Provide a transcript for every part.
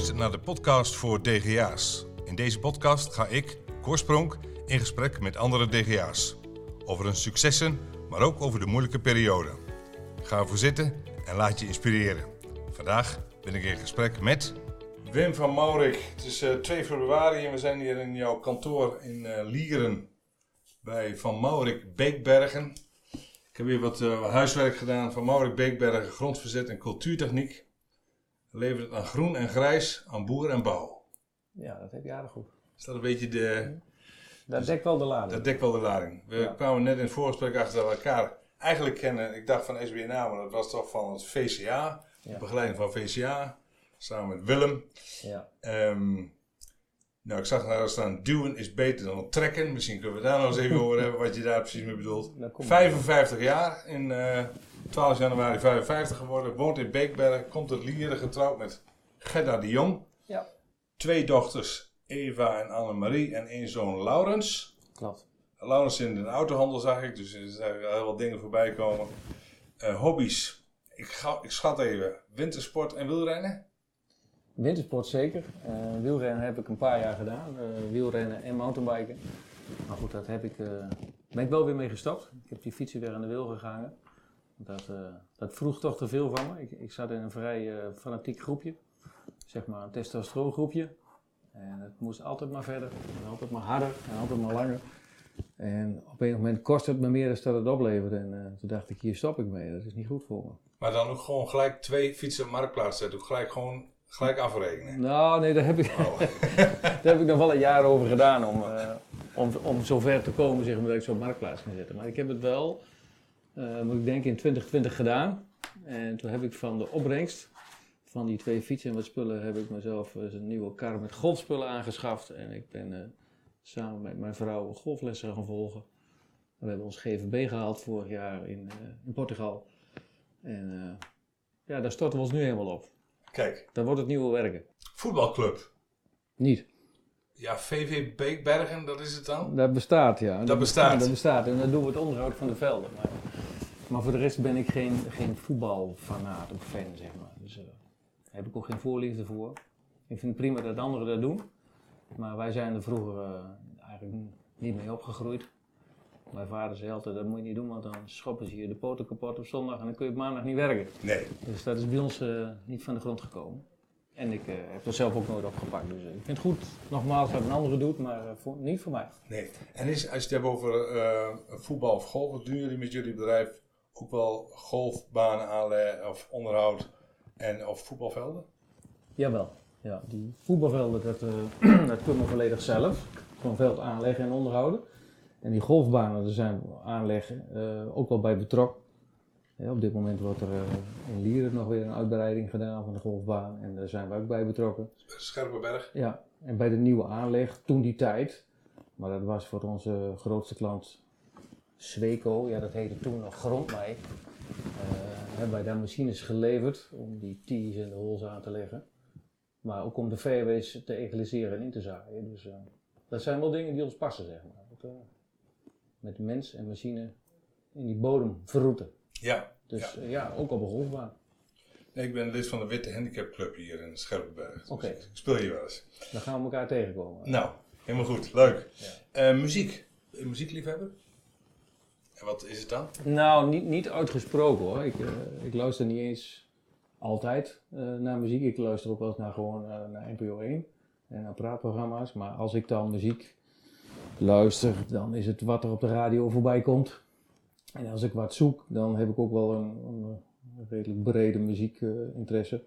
luistert naar de podcast voor DGA's. In deze podcast ga ik, Korspronk, in gesprek met andere DGA's. Over hun successen, maar ook over de moeilijke periode. Ga ervoor zitten en laat je inspireren. Vandaag ben ik in gesprek met... Wim van Maurik. Het is 2 februari en we zijn hier in jouw kantoor in Lieren bij Van Maurik Beekbergen. Ik heb hier wat huiswerk gedaan. Van Maurik Beekbergen, grondverzet en cultuurtechniek. Levert het aan groen en grijs, aan boer en bouw. Ja, dat heb je aardig goed. Is dat een beetje de... Dat dekt wel de lading. Dat dekt wel de lading. We kwamen net in het voorgesprek achter dat we elkaar eigenlijk kennen. Ik dacht van SBNA, maar dat was toch van het VCA. Ja. Begeleiding van VCA. Samen met Willem. Ja. Ik zag daar staan, duwen is beter dan trekken. Misschien kunnen we daar nog eens even over hebben wat je daar precies mee bedoelt. 55 jaar, in 12 januari 55 geworden. Woont in Beekbergen, komt uit Lieren, getrouwd met Gerda de Jong. Ja. 2 dochters, Eva en Anne-Marie en 1 zoon, Laurens. Klopt. Laurens in de autohandel zag ik, dus er zijn heel wat dingen voorbij komen. Hobby's, ik schat even, wintersport en wielrennen. Wintersport zeker. Wielrennen heb ik een paar jaar gedaan. Wielrennen en mountainbiken. Maar goed, daar ben ik wel weer mee gestopt. Ik heb die fietsen weer aan de wiel gehangen. Dat vroeg toch te veel van me. Ik zat in een vrij fanatiek groepje. Zeg maar een testosterongroepje. En het moest altijd maar verder. En altijd maar harder. En altijd maar langer. En op een moment kostte het me meer dan dat het opleverde. En toen dacht ik, hier stop ik mee. Dat is niet goed voor me. Maar dan ook gewoon gelijk 2 fietsen op marktplaats zetten. Ook gelijk gewoon... Gelijk afrekenen? Nou, nee, daar heb ik nog wel een jaar over gedaan om zo ver te komen, zeg maar, dat ik zo'n marktplaats kan zetten. Maar ik heb het wel, moet ik denken, in 2020 gedaan. En toen heb ik van de opbrengst van die 2 fietsen en wat spullen, heb ik mezelf een nieuwe kar met golfspullen aangeschaft. En ik ben samen met mijn vrouw golflessen gaan volgen. We hebben ons GVB gehaald vorig jaar in Portugal. En daar storten we ons nu helemaal op. Kijk. Dan wordt het nieuwe werken. Voetbalclub? Niet. Ja, VV Beekbergen, dat is het dan? Dat bestaat, ja. Dat bestaat. En dan doen we het onderhoud van de velden. Maar voor de rest ben ik geen voetbalfanaat of fan, zeg maar. Dus daar heb ik ook geen voorliefde voor. Ik vind het prima dat anderen dat doen. Maar wij zijn er vroeger eigenlijk niet mee opgegroeid. Mijn vader zei altijd, dat moet je niet doen, want dan schoppen ze je de poten kapot op zondag en dan kun je op maandag niet werken. Nee. Dus dat is bij ons niet van de grond gekomen. En ik heb dat zelf ook nooit opgepakt. Dus ik vind het goed, nogmaals, wat een andere doet, maar niet voor mij. Nee. En als je het hebt over voetbal of golf, wat doen jullie met jullie bedrijf? Ook wel golfbanen aanleggen of onderhoud of voetbalvelden? Jawel. Ja, die voetbalvelden, dat kunnen we volledig zelf. Gewoon veld aanleggen en onderhouden. En die golfbanen, daar zijn we aanleggen, ook wel bij betrokken. Ja, op dit moment wordt er in Lieren nog weer een uitbreiding gedaan van de golfbaan. En daar zijn we ook bij betrokken. Scherpenberg. Ja, en bij de nieuwe aanleg, toen die tijd. Maar dat was voor onze grootste klant Sweco. Ja, dat heette toen nog Grontmij. Hebben wij daar machines geleverd om die tees en de holes aan te leggen. Maar ook om de fairways te egaliseren en in te zaaien. Dus dat zijn wel dingen die ons passen, zeg maar. Met mens en machine in die bodem verroeten. Ja. Dus ook op een golfbaan. Nee, ik ben lid van de Witte Handicap Club hier in Scherpenberg. Oké. Dus ik speel hier wel eens. Dan gaan we elkaar tegenkomen. Nou, helemaal goed. Leuk. Ja. Muziek. Muziekliefhebber? En wat is het dan? Nou, niet uitgesproken hoor. Ik luister niet eens altijd naar muziek. Ik luister ook wel eens naar NPO 1 en naar praatprogramma's. Maar als ik dan muziek... luister, dan is het wat er op de radio voorbij komt. En als ik wat zoek, dan heb ik ook wel een redelijk brede muziekinteresse.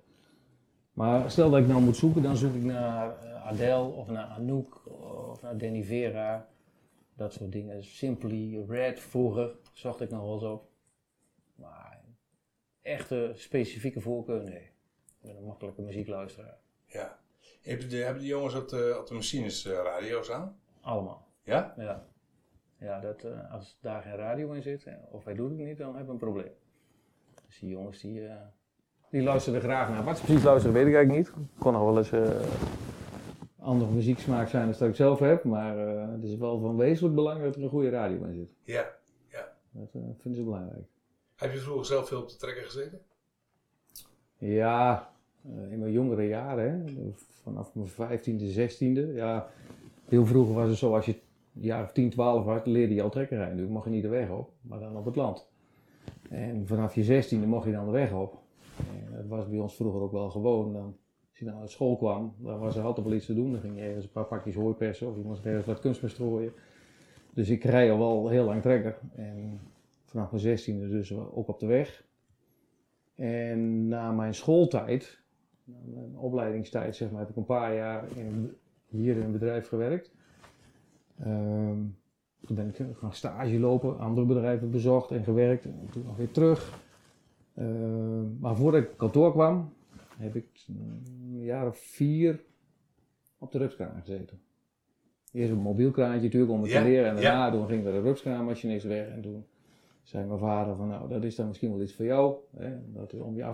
Maar stel dat ik nou moet zoeken, dan zoek ik naar Adele of naar Anouk of naar Danny Vera. Dat soort dingen. Simply Red vroeger zocht ik nog wel eens op. Maar echte specifieke voorkeur, nee. Ik ben een makkelijke muziekluisteraar. Ja. Hebben die jongens op de machines radio's aan? Allemaal. Ja? Ja. Ja, dat als daar geen radio in zit, of wij doen het niet, dan hebben we een probleem. Dus die jongens, die luisteren er graag naar. Wat ze precies luisteren, weet ik eigenlijk niet. Het kon nog wel eens andere muzieksmaak zijn dan dat ik zelf heb, maar het is wel van wezenlijk belang dat er een goede radio in zit. Ja, ja. Dat vinden ze belangrijk. Heb je vroeger zelf veel op de trekker gezeten? Ja, in mijn jongere jaren, hè, vanaf mijn 15e, 16e. Ja, heel vroeger was het zo, als je een jaar of 10, 12 was, leerde je al trekken rijden. Dus mocht je niet de weg op, maar dan op het land. En vanaf je 16e mocht je dan de weg op. En dat was bij ons vroeger ook wel gewoon. Dan, als je dan uit school kwam, dan was er altijd wel iets te doen. Dan ging je ergens een paar pakjes hooi persen of je moest ergens wat kunst bestrooien. Dus ik rij al wel heel lang trekker. En vanaf mijn 16e dus ook op de weg. En na mijn schooltijd, na mijn opleidingstijd zeg maar, heb ik een paar jaar hier in een bedrijf gewerkt. Toen ben ik gaan stage lopen, andere bedrijven bezocht en gewerkt. En toen nog weer terug. Maar voordat ik op kantoor kwam, heb ik een jaar of 4 op de rupskraan gezeten. Eerst een mobiel kraantje natuurlijk om het te leren. En daarna toen ging er een rupskraanmachinist weg. En toen zei mijn vader van, nou, dat is dan misschien wel iets voor jou. Hè? Dat is om je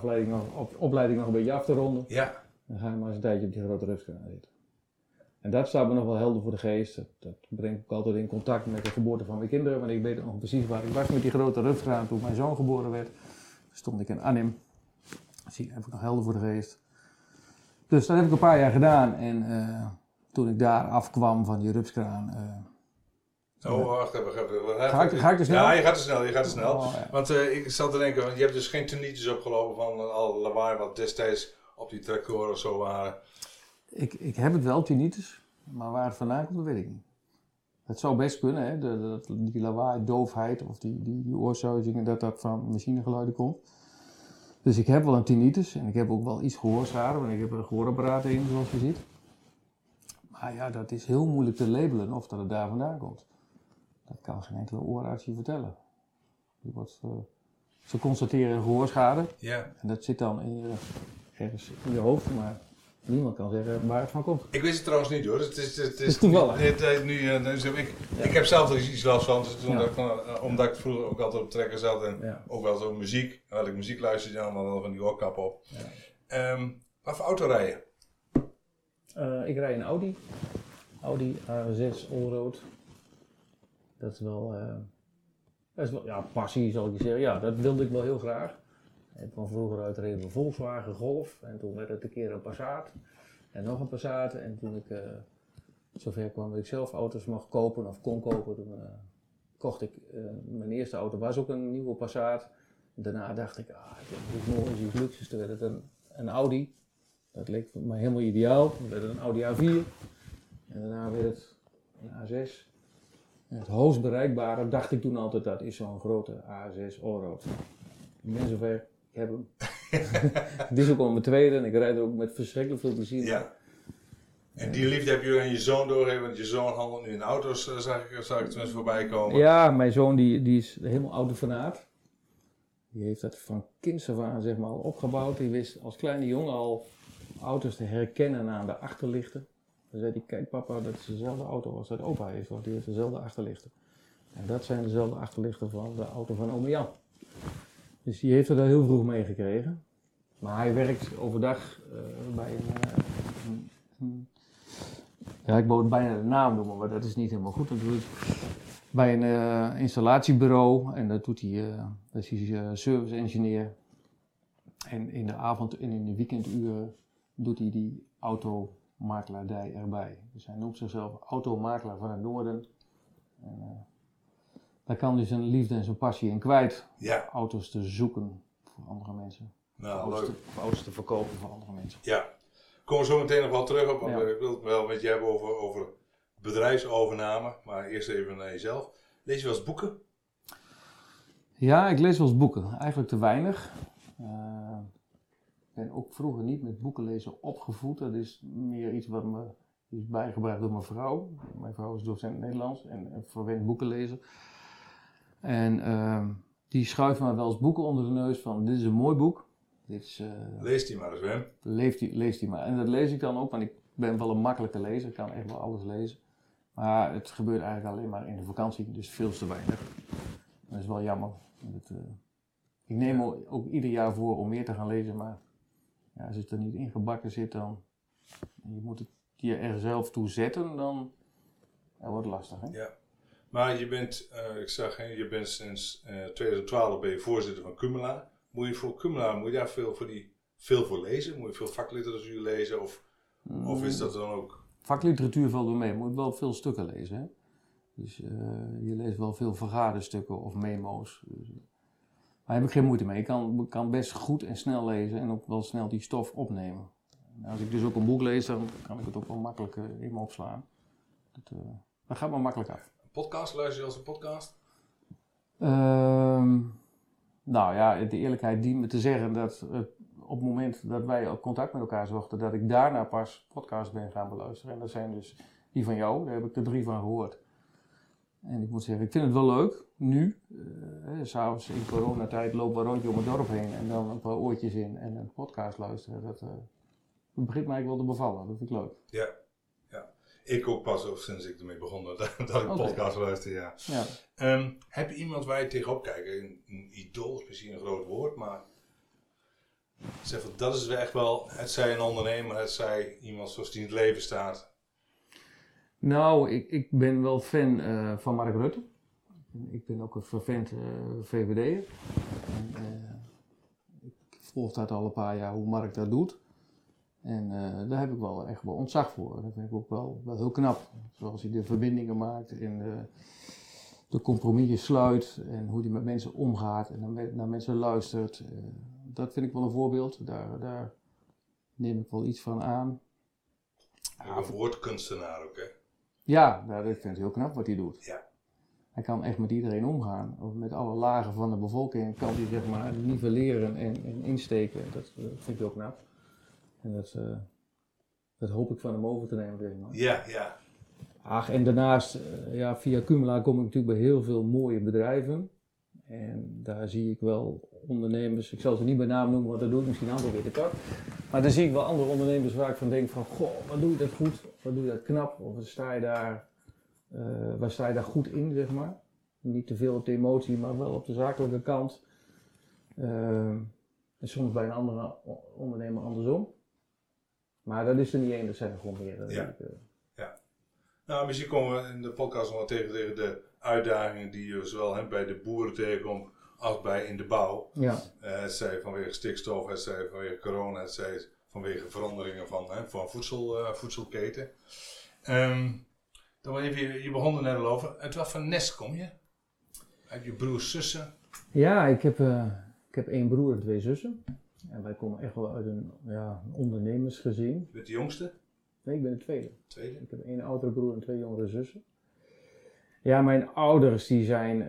opleiding nog een beetje af te ronden. Ja. Dan ga je maar eens een tijdje op die grote rupskraan zitten. En dat staat me nog wel helder voor de geest. Dat breng ik altijd in contact met de geboorte van mijn kinderen. Want ik weet nog precies waar ik was met die grote rupskraan toen mijn zoon geboren werd. Stond ik in Anim. Dat zie ik, heb ik nog helder voor de geest. Dus dat heb ik een paar jaar gedaan. En toen ik daar afkwam van die rupskraan... wacht even. Ga ik te snel? Ja, je gaat te snel. Oh, ja. Want ik zat te denken, want je hebt dus geen tenietjes opgelopen van al lawaai wat destijds op die tractoren zo waren. Ik heb het wel, tinnitus, maar waar het vandaan komt, dat weet ik niet. Het zou best kunnen, hè, die lawaai, doofheid of die oorzuigingen, dat van machinegeluiden komt. Dus ik heb wel een tinnitus en ik heb ook wel iets gehoorschade, want ik heb een gehoorapparaat in, zoals je ziet. Maar ja, dat is heel moeilijk te labelen of dat het daar vandaan komt. Dat kan geen enkele oorarts je vertellen. Ze constateren gehoorschade en dat zit dan ergens in je hoofd, maar... Niemand kan zeggen waar het van komt. Ik wist het trouwens niet hoor. Het is toevallig. Ik heb zelf er iets last van. Dus omdat ik vroeger ook altijd op trekken zat. En ook wel zo muziek. En had ik muziek luisterde dan hadden we van die oorkap op. Ja. Wat voor auto rij je? Ik rij een Audi. Audi A6 Allroad. Dat is wel passie zal ik je zeggen. Ja, dat wilde ik wel heel graag. Ik kwam vroeger uit reden een Volkswagen Golf en toen werd het een keer een Passat en nog een Passat. En toen ik zover kwam dat ik zelf auto's mocht kopen of kon kopen, toen kocht ik, mijn eerste auto was ook een nieuwe Passat. Daarna dacht ik, dit is mooi, dit is luxe, toen werd het een Audi. Dat leek me helemaal ideaal, toen werd het een Audi A4 en daarna werd het een A6. En het hoogst bereikbare dacht ik toen altijd, dat is zo'n grote A6 Allroad. Ik ben zover. Ik heb hem. Het is ook al mijn tweede en ik rijd er ook met verschrikkelijk veel plezier. Ja. En die liefde heb je aan je zoon doorgegeven, want je zoon handelt nu in auto's, zag ik tenminste voorbij komen. Ja, mijn zoon die is helemaal autofanaat. Die heeft dat van kinds af aan zeg maar, opgebouwd. Die wist als kleine jongen al auto's te herkennen aan de achterlichten. Dan zei hij, kijk papa, dat is dezelfde auto als dat opa heeft, want die heeft dezelfde achterlichten. En dat zijn dezelfde achterlichten van de auto van oom Jan. Dus die heeft er daar heel vroeg mee gekregen. Maar hij werkt overdag bij een... Ja, ik wou bijna de naam noemen, maar dat is niet helemaal goed natuurlijk. Bij een installatiebureau en dat doet hij, dat is hij service engineer. En in de avond en in de weekenduren doet hij die automakelaardij erbij. Dus hij noemt zichzelf automakelaar van het Noorden. En, daar kan hij zijn liefde en zijn passie in kwijt. Ja. Auto's te zoeken voor andere mensen. Nou, auto's te verkopen voor andere mensen. Ja. Komen we zo meteen nog wel terug op. Want ik wil het wel met je hebben over bedrijfsovername. Maar eerst even naar jezelf. Lees je wel eens boeken? Ja, ik lees wel eens boeken. Eigenlijk te weinig. Ik ben ook vroeger niet met boeken lezen opgevoed. Dat is meer iets wat me is bijgebracht door mijn vrouw. Mijn vrouw is docent Nederlands en verwend boeken lezen. En die schuift me wel eens boeken onder de neus van, dit is een mooi boek. Dit is, lees die maar eens, Wim. Lees die maar. En dat lees ik dan ook, want ik ben wel een makkelijke lezer. Ik kan echt wel alles lezen. Maar het gebeurt eigenlijk alleen maar in de vakantie, dus veel te weinig. Dat is wel jammer. Ik neem me ook ieder jaar voor om meer te gaan lezen, maar ja, als het er niet ingebakken zit, dan je moet het je er zelf toe zetten, dan wordt het lastig, hè? Ja. Maar je bent, je bent sinds 2012 ben je voorzitter van Cumela. Moet je daar veel voor die veel voor lezen? Moet je veel vakliteratuur lezen? Of is dat dan ook... Vakliteratuur valt wel mee. Je moet wel veel stukken lezen. Hè? Dus je leest wel veel vergaderstukken of memo's. Dus, daar heb ik geen moeite mee. Ik kan best goed en snel lezen en ook wel snel die stof opnemen. En als ik dus ook een boek lees, dan kan ik het ook wel makkelijk in me opslaan. Dat gaat wel makkelijk af. Podcast? Luister je als een podcast? Nou ja, de eerlijkheid dient me te zeggen dat op het moment dat wij op contact met elkaar zochten, dat ik daarna pas podcasts ben gaan beluisteren. En dat zijn dus die van jou, daar heb ik er 3 van gehoord. En ik moet zeggen, ik vind het wel leuk, nu. S'avonds in coronatijd loop ik een rondje om het dorp heen en dan een paar oortjes in en een podcast luisteren. Dat begint mij wel te bevallen, dat vind ik leuk. Ja. Ik ook pas sinds ik ermee begon dat ik podcast luister, ja. Heb je iemand waar je tegenop kijkt? Een idool is misschien een groot woord, maar zeg, dat is echt wel, het zij een ondernemer, het zij iemand zoals die in het leven staat. Nou, ik ben wel fan van Mark Rutte. Ik ben ook een vervent VVD'er. Ik volg dat al een paar jaar hoe Mark dat doet. En daar heb ik wel echt wel ontzag voor. Dat vind ik ook wel heel knap. Zoals hij de verbindingen maakt en de compromissen sluit. En hoe hij met mensen omgaat en naar mensen luistert. Dat vind ik wel een voorbeeld. Daar neem ik wel iets van aan. Een woordkunstenaar ook, hè? Ja, dat vind ik heel knap wat hij doet. Ja. Hij kan echt met iedereen omgaan. Of met alle lagen van de bevolking kan hij zeg maar nivelleren en insteken. Dat vind ik heel knap. En dat hoop ik van hem over te nemen. Zeg maar. Ja. Ach, en daarnaast, via Cumela kom ik natuurlijk bij heel veel mooie bedrijven. En daar zie ik wel ondernemers, ik zal ze niet bij naam noemen, want dat doe ik misschien allemaal weer te kort. Maar dan zie ik wel andere ondernemers waar ik van denk van, goh, wat doe je dat goed, wat doe je dat knap, of waar sta je daar goed in, zeg maar. Niet te veel op de emotie, maar wel op de zakelijke kant. En soms bij een andere ondernemer andersom. Maar dat is er niet één, dat zijn er gewoon meer. Ja. Nou, misschien komen we in de podcast nog wel tegen de uitdagingen die je zowel bij de boeren tegenkomt als bij in de bouw. Ja. Het zij vanwege stikstof, het zij vanwege corona, het zij vanwege veranderingen van voedselketen. Dan wil even, je begon er net al over. Uit wat voor nest kom je? Uit je broers, zussen? Ja, ik heb 1 broer en 2 zussen. En wij komen echt wel uit een ondernemersgezin. Je bent de jongste? Nee, ik ben de tweede. Ik heb 1 oudere broer en 2 jongere zussen. Ja, mijn ouders die zijn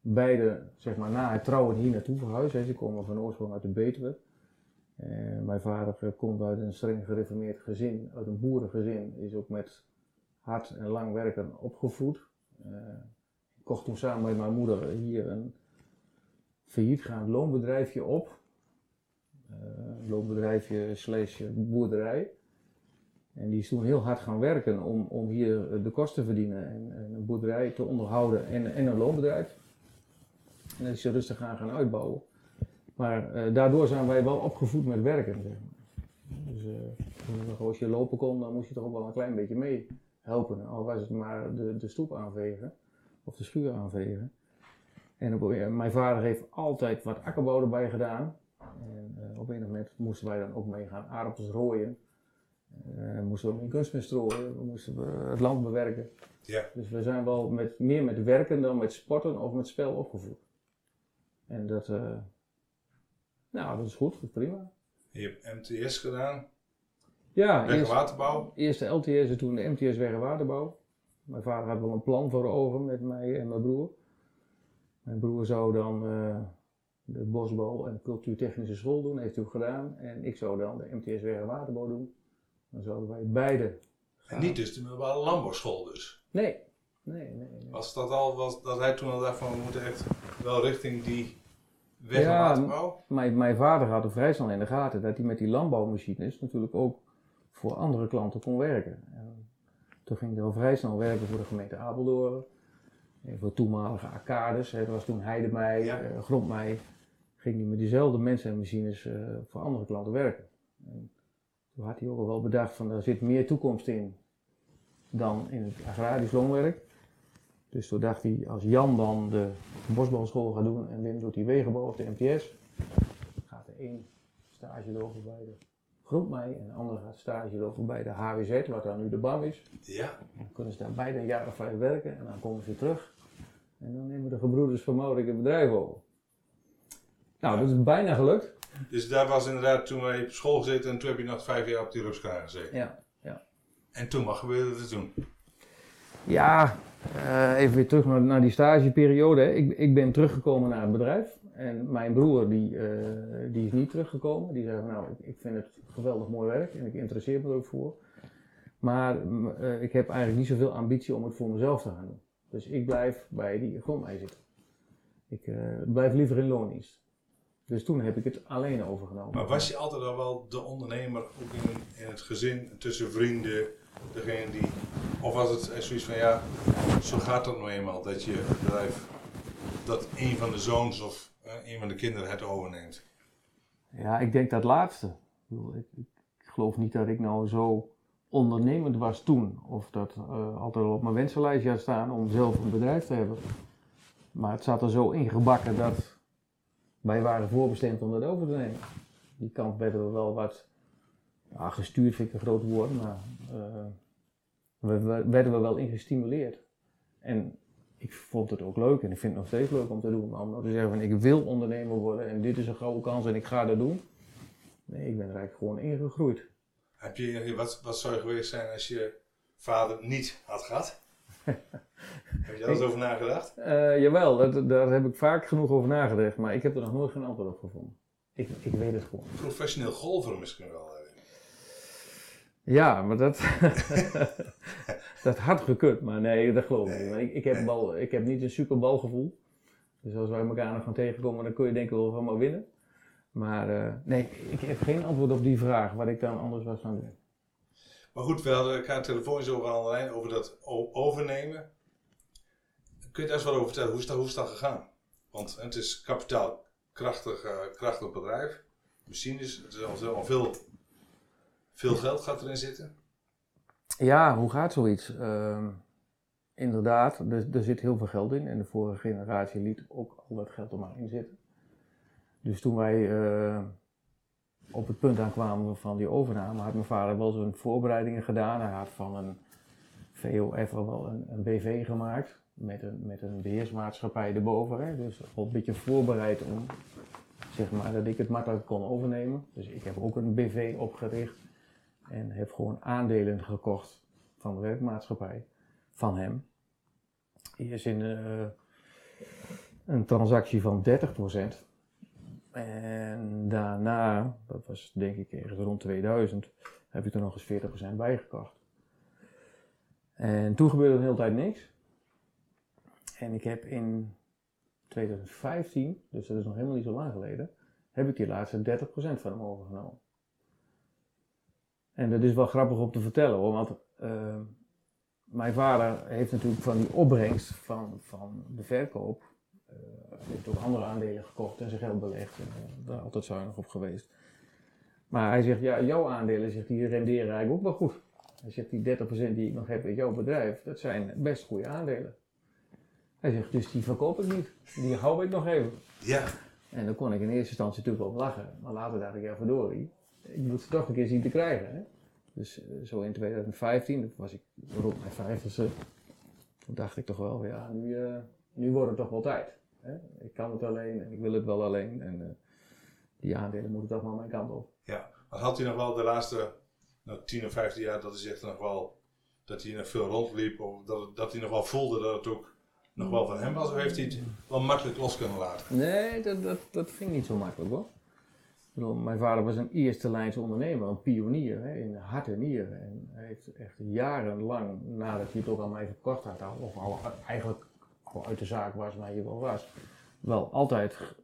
beide, zeg maar, na het trouwen hier naartoe verhuisd. Ze komen van oorsprong uit de Betuwe. Mijn vader komt uit een streng gereformeerd gezin, uit een boerengezin. Is ook met hard en lang werken opgevoed. Ik kocht toen samen met mijn moeder hier een faillietgaand loonbedrijfje op. Loonbedrijfje / boerderij. En die is toen heel hard gaan werken om hier de kosten te verdienen en een boerderij te onderhouden en een loonbedrijf. En dat is ze rustig gaan uitbouwen. Maar daardoor zijn wij wel opgevoed met werken. Zeg maar. Dus als je lopen kon, dan moest je toch ook wel een klein beetje mee helpen. Al was het maar de stoep aanvegen of de schuur aanvegen. En mijn vader heeft altijd wat akkerbouw erbij gedaan. En op een moment moesten wij dan ook mee gaan aardappels rooien. Moesten we ook in kunstmest strooien, moesten we het land bewerken. Ja. Dus we zijn wel meer met werken dan met sporten of met spel opgevoed. En dat is goed, dat is prima. Je hebt MTS gedaan? Ja. Weg- en waterbouw? Eerst de LTS en toen de MTS weg- en waterbouw. Mijn vader had wel een plan voor de ogen met mij en mijn broer. Mijn broer zou dan de bosbouw en de cultuurtechnische school doen, heeft hij ook gedaan. En ik zou dan de MTS weg- en waterbouw doen. Dan zouden wij beide gaan. En niet dus de middelbare landbouwschool dus? Nee. Was dat hij toen al dacht van, we moeten echt wel richting die weg naar waterbouw? Mijn vader had er vrij snel in de gaten dat hij met die landbouwmachines natuurlijk ook voor andere klanten kon werken. En toen ging hij al vrij snel werken voor de gemeente Apeldoorn. Voor toenmalige Arcades, dat was toen Heidemij, Grontmij. Ging hij met diezelfde mensen en machines voor andere klanten werken. En toen had hij ook al wel bedacht van, daar zit meer toekomst in dan in het agrarisch loonwerk. Dus toen dacht hij, als Jan dan de bosbouwschool gaat doen en Wim doet die wegenbouw of de MTS, gaat de een stagelopen bij de Grontmij en de andere gaat stagelopen bij de HWZ, wat daar nu de BAM is. Ja. Dan kunnen ze daar beide een jaar of 5 werken en dan komen ze terug. En dan nemen de gebroeders Van Maurik het bedrijf over. Nou, dat is bijna gelukt. Dus daar was inderdaad toen wij op school gezeten en toen heb je nog 5 jaar op de Europschaar gezeten. Ja, ja. En toen, wat gebeurde er toen? Ja, even weer terug naar die stageperiode. Ik ben teruggekomen naar het bedrijf. En mijn broer die is niet teruggekomen. Die zei van nou, ik vind het geweldig mooi werk en ik interesseer me er ook voor. Maar ik heb eigenlijk niet zoveel ambitie om het voor mezelf te gaan doen. Dus ik blijf bij die Grontmij zitten. Ik blijf liever in loondienst. Dus toen heb ik het alleen overgenomen. Maar was je altijd al wel de ondernemer, ook in het gezin, tussen vrienden, degene die... Of was het zoiets van, ja, zo gaat dat nou eenmaal, dat je het bedrijf, dat een van de zoons of een van de kinderen het overneemt? Ja, ik denk dat laatste. Ik geloof niet dat ik nou zo ondernemend was toen. Of dat altijd al op mijn wensenlijstje had staan om zelf een bedrijf te hebben. Maar het zat er zo ingebakken dat... Wij waren voorbestemd om dat over te nemen. Die kant werden we wel wat, ja, gestuurd vind ik een groot woord, maar werden we wel ingestimuleerd. En ik vond het ook leuk en ik vind het nog steeds leuk om te doen. Maar om nou te zeggen van ik wil ondernemer worden en dit is een gouden kans en ik ga dat doen. Nee, ik ben er eigenlijk gewoon ingegroeid. Heb je, wat zou je geweest zijn als je vader niet had gehad? Heb je daar eens over nagedacht? Jawel, daar heb ik vaak genoeg over nagedacht, maar ik heb er nog nooit geen antwoord op gevonden. Ik weet het gewoon. Professioneel golfer misschien wel. Ja, maar dat, dat had gekund, maar nee, dat geloof ik niet. Maar ik heb niet een super balgevoel. Dus als wij elkaar nog gaan tegenkomen, dan kun je denk ik wel van maar winnen. Maar nee, ik heb geen antwoord op die vraag, wat ik dan anders was gaan doen. Maar goed, we hadden elkaar telefonisch over aan de lijn, over dat overnemen. Kun je daar eens wat over vertellen? Hoe is dat gegaan? Want het is kapitaalkrachtig bedrijf. Machines, het is al veel geld gaat erin zitten. Ja, hoe gaat zoiets? Inderdaad, er zit heel veel geld in en de vorige generatie liet ook al dat geld er maar in zitten. Dus toen wij... op het punt aankwamen van die overname, had mijn vader wel zijn voorbereidingen gedaan. Hij had van een VOF al wel een BV gemaakt, met een beheersmaatschappij erboven. Hè. Dus al een beetje voorbereid om, zeg maar, dat ik het makkelijk kon overnemen. Dus ik heb ook een BV opgericht en heb gewoon aandelen gekocht van de werkmaatschappij, van hem. Eerst in een transactie van 30%. En daarna, dat was denk ik ergens rond 2000, heb ik er nog eens 40% bijgekocht. En toen gebeurde er een hele tijd niks. En ik heb in 2015, dus dat is nog helemaal niet zo lang geleden, heb ik die laatste 30% van hem overgenomen. En dat is wel grappig om te vertellen hoor, want mijn vader heeft natuurlijk van die opbrengst van de verkoop, heeft ook andere aandelen gekocht en zijn geld belegd. Daar altijd zuinig op geweest. Maar hij zegt, ja, jouw aandelen, zegt hij, renderen eigenlijk ook wel goed. Hij zegt, die 30% die ik nog heb in jouw bedrijf, dat zijn best goede aandelen. Hij zegt, dus die verkoop ik niet. Die hou ik nog even. Ja. En dan kon ik in eerste instantie natuurlijk wel lachen. Maar later dacht ik, ja verdorie, ik moet ze toch een keer zien te krijgen. Hè? Dus zo in 2015, dat was ik rond mijn 50ste. Toen dacht ik toch wel, ja, nu wordt het toch wel tijd. Ik kan het alleen en ik wil het wel alleen en die aandelen moeten toch wel mijn kant op. Ja, maar had hij nog wel de laatste 10 of 15 jaar dat hij echt nog wel, dat hij nog veel rondliep of dat hij nog wel voelde dat het ook nog wel van hem was? Of heeft hij het wel makkelijk los kunnen laten? Nee, dat ging niet zo makkelijk hoor. Ik bedoel, mijn vader was een eerste lijns ondernemer, een pionier hè, in hart en nieren. En hij heeft echt jarenlang nadat hij het ook aan mij verkocht had, of al eigenlijk uit de zaak was, maar hier wel was, wel altijd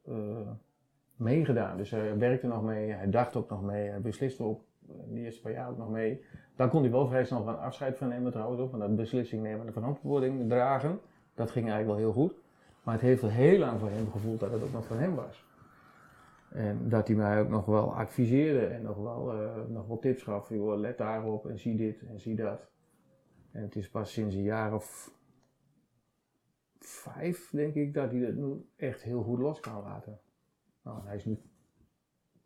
meegedaan. Dus hij werkte nog mee, hij dacht ook nog mee, hij besliste ook de eerste paar jaar ook nog mee. Daar kon hij wel vrij snel van afscheid van nemen trouwens, van dat beslissing nemen en de verantwoording dragen. Dat ging eigenlijk wel heel goed. Maar het heeft heel lang voor hem gevoeld dat het ook nog van hem was. En dat hij mij ook nog wel adviseerde en nog wel tips gaf. Joh, let daarop en zie dit en zie dat. En het is pas sinds een jaar of 5 denk ik dat hij dat nu echt heel goed los kan laten. Nou, hij is nu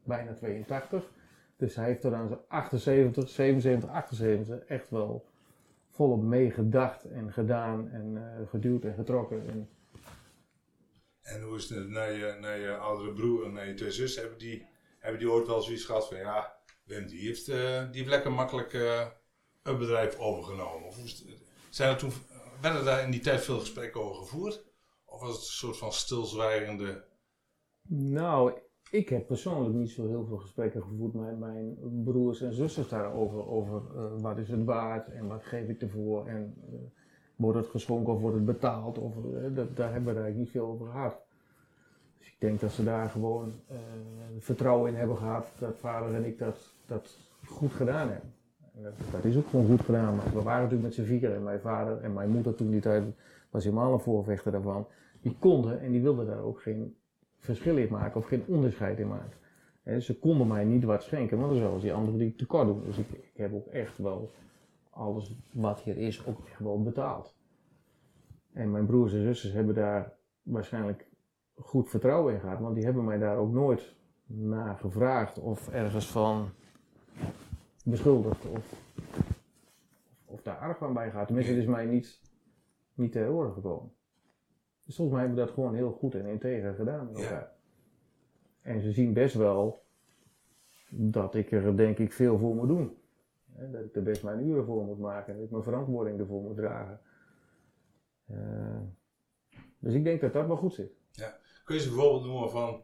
bijna 82. Dus hij heeft er dan 78, 77, 78 echt wel volop meegedacht en gedaan en geduwd en getrokken. En hoe is het naar je oudere broer en naar je twee zussen? Hebben die ooit wel zoiets gehad van ja, Wim die heeft lekker makkelijk een bedrijf overgenomen? Of werden daar in die tijd veel gesprekken over gevoerd? Of was het een soort van stilzwijgende? Nou, ik heb persoonlijk niet zo heel veel gesprekken gevoerd met mijn broers en zussen daarover. Over wat is het waard en wat geef ik ervoor en wordt het geschonken of wordt het betaald? Of, daar hebben we eigenlijk niet veel over gehad. Dus ik denk dat ze daar gewoon vertrouwen in hebben gehad dat vader en ik dat goed gedaan hebben. En dat is ook gewoon goed gedaan, maar we waren natuurlijk met z'n vieren en mijn vader en mijn moeder toen die tijd was helemaal een voorvechter daarvan. Die konden en die wilden daar ook geen verschil in maken of geen onderscheid in maken. En ze konden mij niet wat schenken, want dan zouden die anderen die tekort doen. Dus ik heb ook echt wel alles wat hier is ook echt wel betaald. En mijn broers en zusters hebben daar waarschijnlijk goed vertrouwen in gehad, want die hebben mij daar ook nooit naar gevraagd of ergens van beschuldigd of daar argwaan bij gehad. Tenminste, het is mij niet ter oren gekomen. Dus volgens mij hebben we dat gewoon heel goed en integer gedaan met elkaar. En ze zien best wel dat ik er denk ik veel voor moet doen. Dat ik er best mijn uren voor moet maken. Dat ik mijn verantwoording ervoor moet dragen. Dus ik denk dat dat wel goed zit. Ja. Kun je ze bijvoorbeeld noemen van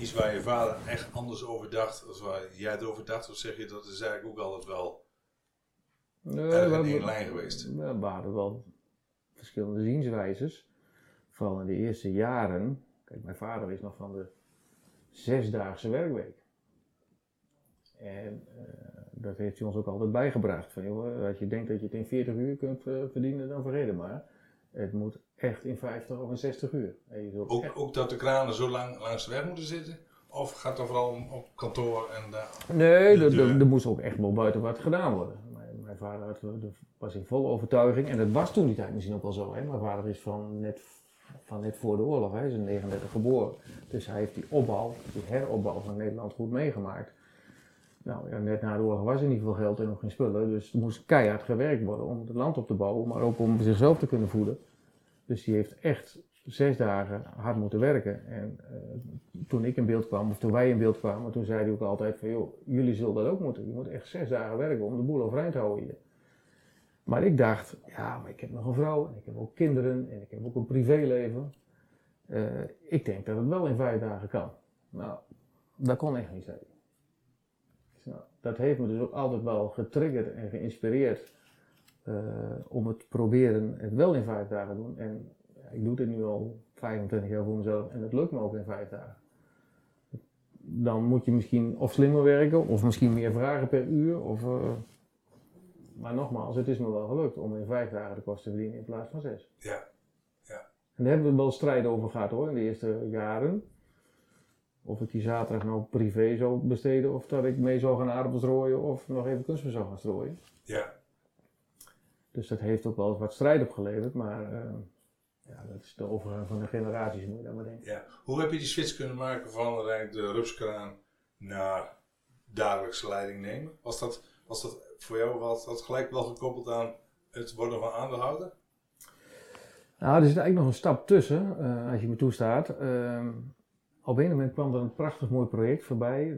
iets waar je vader echt anders over dacht als waar jij het over dacht? Of zeg je dat is eigenlijk ook altijd wel in lijn geweest? We hadden wel verschillende zienswijzes. Vooral in de eerste jaren. Kijk, mijn vader is nog van de 6-daagse werkweek. En dat heeft hij ons ook altijd bijgebracht. Van, joh, als je denkt dat je het in 40 uur kunt verdienen, dan vergeet het maar. Het moet echt in 50 of in 60 uur. En je zult ook dat de kranen zo lang langs de weg moeten zitten? Of gaat dat vooral op kantoor en nee, er moest ook echt wel buiten wat gedaan worden. Mijn vader was in volle overtuiging. En dat was toen die tijd misschien ook wel zo. Hè? Mijn vader is van net voor de oorlog. Hij is in 1939 geboren. Dus hij heeft die heropbouw van Nederland goed meegemaakt. Nou ja, net na de oorlog was er niet veel geld en nog geen spullen, dus er moest keihard gewerkt worden om het land op te bouwen, maar ook om zichzelf te kunnen voeden. Dus die heeft echt 6 dagen hard moeten werken. En toen wij in beeld kwamen, toen zei hij ook altijd van joh, jullie zullen dat ook moeten. Je moet echt 6 dagen werken om de boel overeind te houden hier. Maar ik dacht, ja, maar ik heb nog een vrouw en ik heb ook kinderen en ik heb ook een privéleven. Ik denk dat het wel in 5 dagen kan. Nou, dat kon echt niet zijn. Nou, dat heeft me dus ook altijd wel getriggerd en geïnspireerd om het proberen het wel in 5 dagen te doen. En ja, ik doe dit nu al 25 jaar voor mezelf en het lukt me ook in 5 dagen. Dan moet je misschien of slimmer werken of misschien meer vragen per uur. Maar nogmaals, het is me wel gelukt om in 5 dagen de kosten te verdienen in plaats van 6. Ja. En daar hebben we wel strijd over gehad hoor in de eerste jaren. Of ik die zaterdag nou privé zou besteden, of dat ik mee zou gaan aardappels rooien, of nog even kunstmest zou gaan strooien. Ja. Dus dat heeft ook wel eens wat strijd opgeleverd, maar dat is de overgang van de generaties, moet je daar maar denken. Ja. Hoe heb je die switch kunnen maken van de rupskraan naar dagelijkse leiding nemen? Was dat voor jou was dat gelijk wel gekoppeld aan het worden van aandeelhouder? Nou, er zit eigenlijk nog een stap tussen, als je me toestaat. Op een moment kwam er een prachtig mooi project voorbij,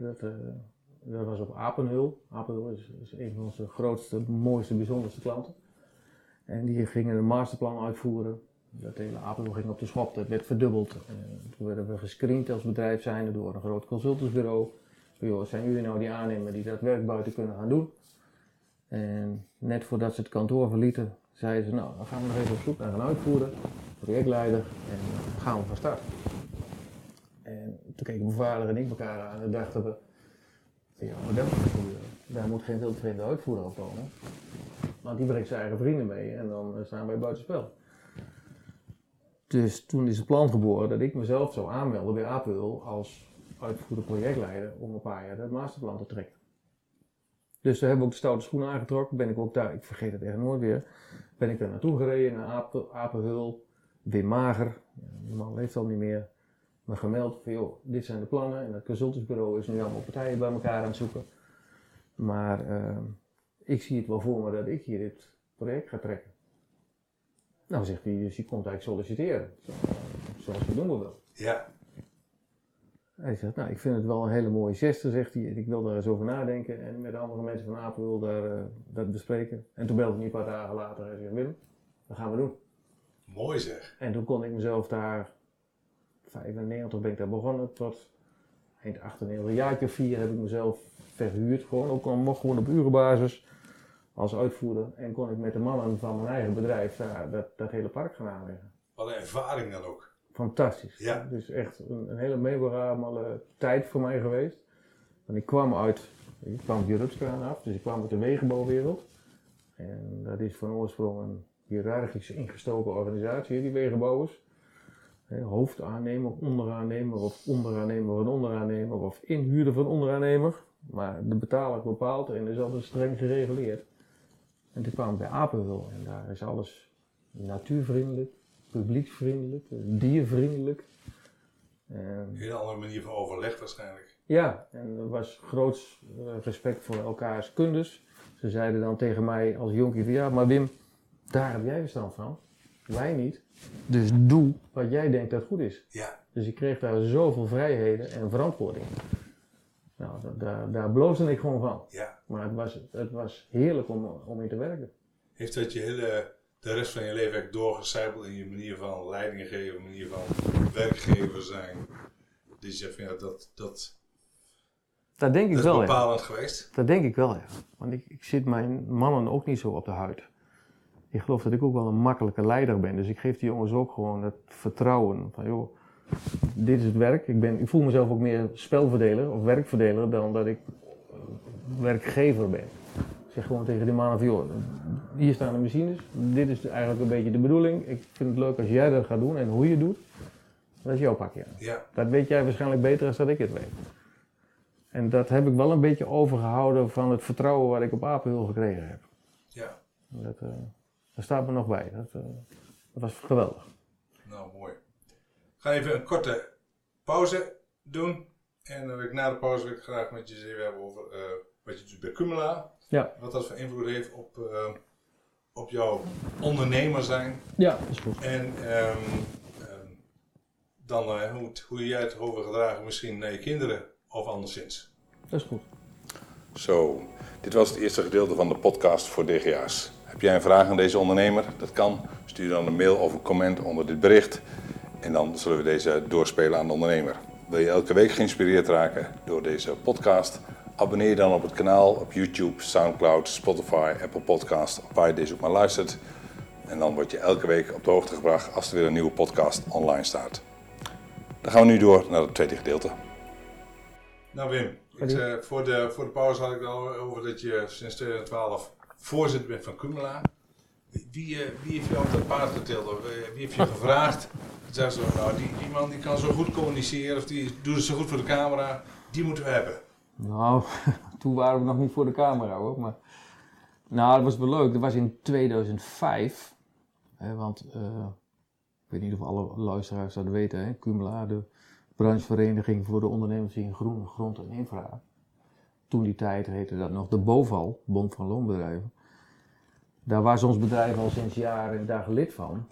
dat was op Apenheul. Apenheul is een van onze grootste, mooiste, bijzonderste klanten. En die gingen een masterplan uitvoeren. Dat hele Apenheul ging op de schop, dat werd verdubbeld. Toen werden we gescreend als bedrijf zijnde door een groot consultantsbureau. Joh, zijn jullie nou die aannemer die dat werk buiten kunnen gaan doen? En net voordat ze het kantoor verlieten, zeiden ze nou, dan gaan we nog even op zoek naar gaan uitvoeren. Projectleider en gaan we van start. En toen keken mijn vader en ik elkaar aan en dachten we, ja, maar dat moet gebeuren. Daar moet geen wildvreemde uitvoerder op komen. Want die brengt zijn eigen vrienden mee en dan staan wij buitenspel. Dus toen is het plan geboren dat ik mezelf zou aanmelden bij Apenheul als uitvoerder projectleider om een paar jaar dat masterplan te trekken. Dus daar hebben we ook de stoute schoenen aangetrokken, ben ik ook daar, ik vergeet het echt nooit weer, ben ik daar naartoe gereden naar Apenheul, Wim Mager, die man leeft al niet meer. maar gemeld van joh, dit zijn de plannen en het consultantsbureau is nu allemaal partijen bij elkaar aan het zoeken. Maar ik zie het wel voor me dat ik hier dit project ga trekken. Nou zegt hij, dus je komt eigenlijk solliciteren. Zoals we doen we wel. Ja. Hij zegt, nou ik vind het wel een hele mooie geste, zegt hij. Ik wil daar eens over nadenken en met andere mensen van Apenheul daar dat bespreken. En toen belde hij een paar dagen later en zei, Willem, dat gaan we doen. Mooi zeg. En toen kon ik mezelf daar, 95 ben ik daar begonnen, tot eind 98, een jaartje of 4 heb ik mezelf verhuurd. Gewoon, ook al mocht gewoon op urenbasis als uitvoerder. En kon ik met de mannen van mijn eigen bedrijf daar dat hele park gaan aanleggen. Wat een ervaring dan ook. Fantastisch. Ja. Dus echt een hele memorabele tijd voor mij geweest. Want ik kwam Jurupskraan af, dus ik kwam uit de wegenbouwwereld. En dat is van oorsprong een hiërarchisch ingestoken organisatie, die wegenbouwers. Hoofdaannemer, onderaannemer of onderaannemer van onderaannemer of inhuurder van onderaannemer. Maar de betaler bepaalt en is altijd streng gereguleerd. En toen kwam ik bij Apenheul en daar is alles natuurvriendelijk, publieksvriendelijk, diervriendelijk. Een heel andere manier van overleg waarschijnlijk. Ja, en er was groots respect voor elkaars kundes. Ze zeiden dan tegen mij als jonkie van ja, maar Wim, daar heb jij verstand van. Wij niet. Dus doe wat jij denkt dat goed is. Ja. Dus ik kreeg daar zoveel vrijheden en verantwoording. Nou, daar bloosde ik gewoon van. Ja. Maar het was heerlijk om in te werken. Heeft dat je de rest van je leven echt doorgecijpeld in je manier van leiding geven, manier van werkgever zijn? Dus je vindt dat denk ik wel, bepalend ja. Geweest? Dat denk ik wel, ja. Want ik zit mijn mannen ook niet zo op de huid. Ik geloof dat ik ook wel een makkelijke leider ben. Dus ik geef die jongens ook gewoon het vertrouwen. Van joh, dit is het werk. Ik voel mezelf ook meer spelverdeler of werkverdeler dan dat ik werkgever ben. Ik zeg gewoon tegen die mannen van joh, hier staan de machines. Dit is eigenlijk een beetje de bedoeling. Ik vind het leuk als jij dat gaat doen en hoe je het doet. Dat is jouw pakje. Ja. Dat weet jij waarschijnlijk beter dan dat ik het weet. En dat heb ik wel een beetje overgehouden van het vertrouwen wat ik op Apenheul gekregen heb. Ja. Dat staat me nog bij. Dat was geweldig. Nou, mooi. We gaan even een korte pauze doen. En dan wil ik na de pauze wil ik graag met je even hebben over wat je doet bij Cumela. Ja. Wat dat voor invloed heeft op jouw ondernemer zijn. Ja, dat is goed. En dan hoe jij het overgedragen misschien naar je kinderen of anderszins. Dat is goed. Zo, dit was het eerste gedeelte van de podcast voor DGA's. Heb jij een vraag aan deze ondernemer? Dat kan. Stuur dan een mail of een comment onder dit bericht. En dan zullen we deze doorspelen aan de ondernemer. Wil je elke week geïnspireerd raken door deze podcast? Abonneer je dan op het kanaal op YouTube, Soundcloud, Spotify, Apple Podcasts, waar je deze ook maar luistert. En dan word je elke week op de hoogte gebracht als er weer een nieuwe podcast online staat. Dan gaan we nu door naar het tweede gedeelte. Nou Wim, voor de pauze had ik al over dat je sinds 2012... voorzitter bent van Cumela. Wie heeft jou op dat paard getild? Wie heeft je gevraagd? Zeg zo, nou, die man die kan zo goed communiceren of die doet het zo goed voor de camera, die moeten we hebben. Nou, toen waren we nog niet voor de camera hoor. Maar, nou, dat was wel leuk. Dat was in 2005. Hè, want ik weet niet of alle luisteraars dat weten. Hè? Cumela, de branchevereniging voor de ondernemers in groen, grond en infra. Toen die tijd heette dat nog de BOVAL, Bond van Loonbedrijven. Daar was ons bedrijf al sinds jaren en dagen lid van.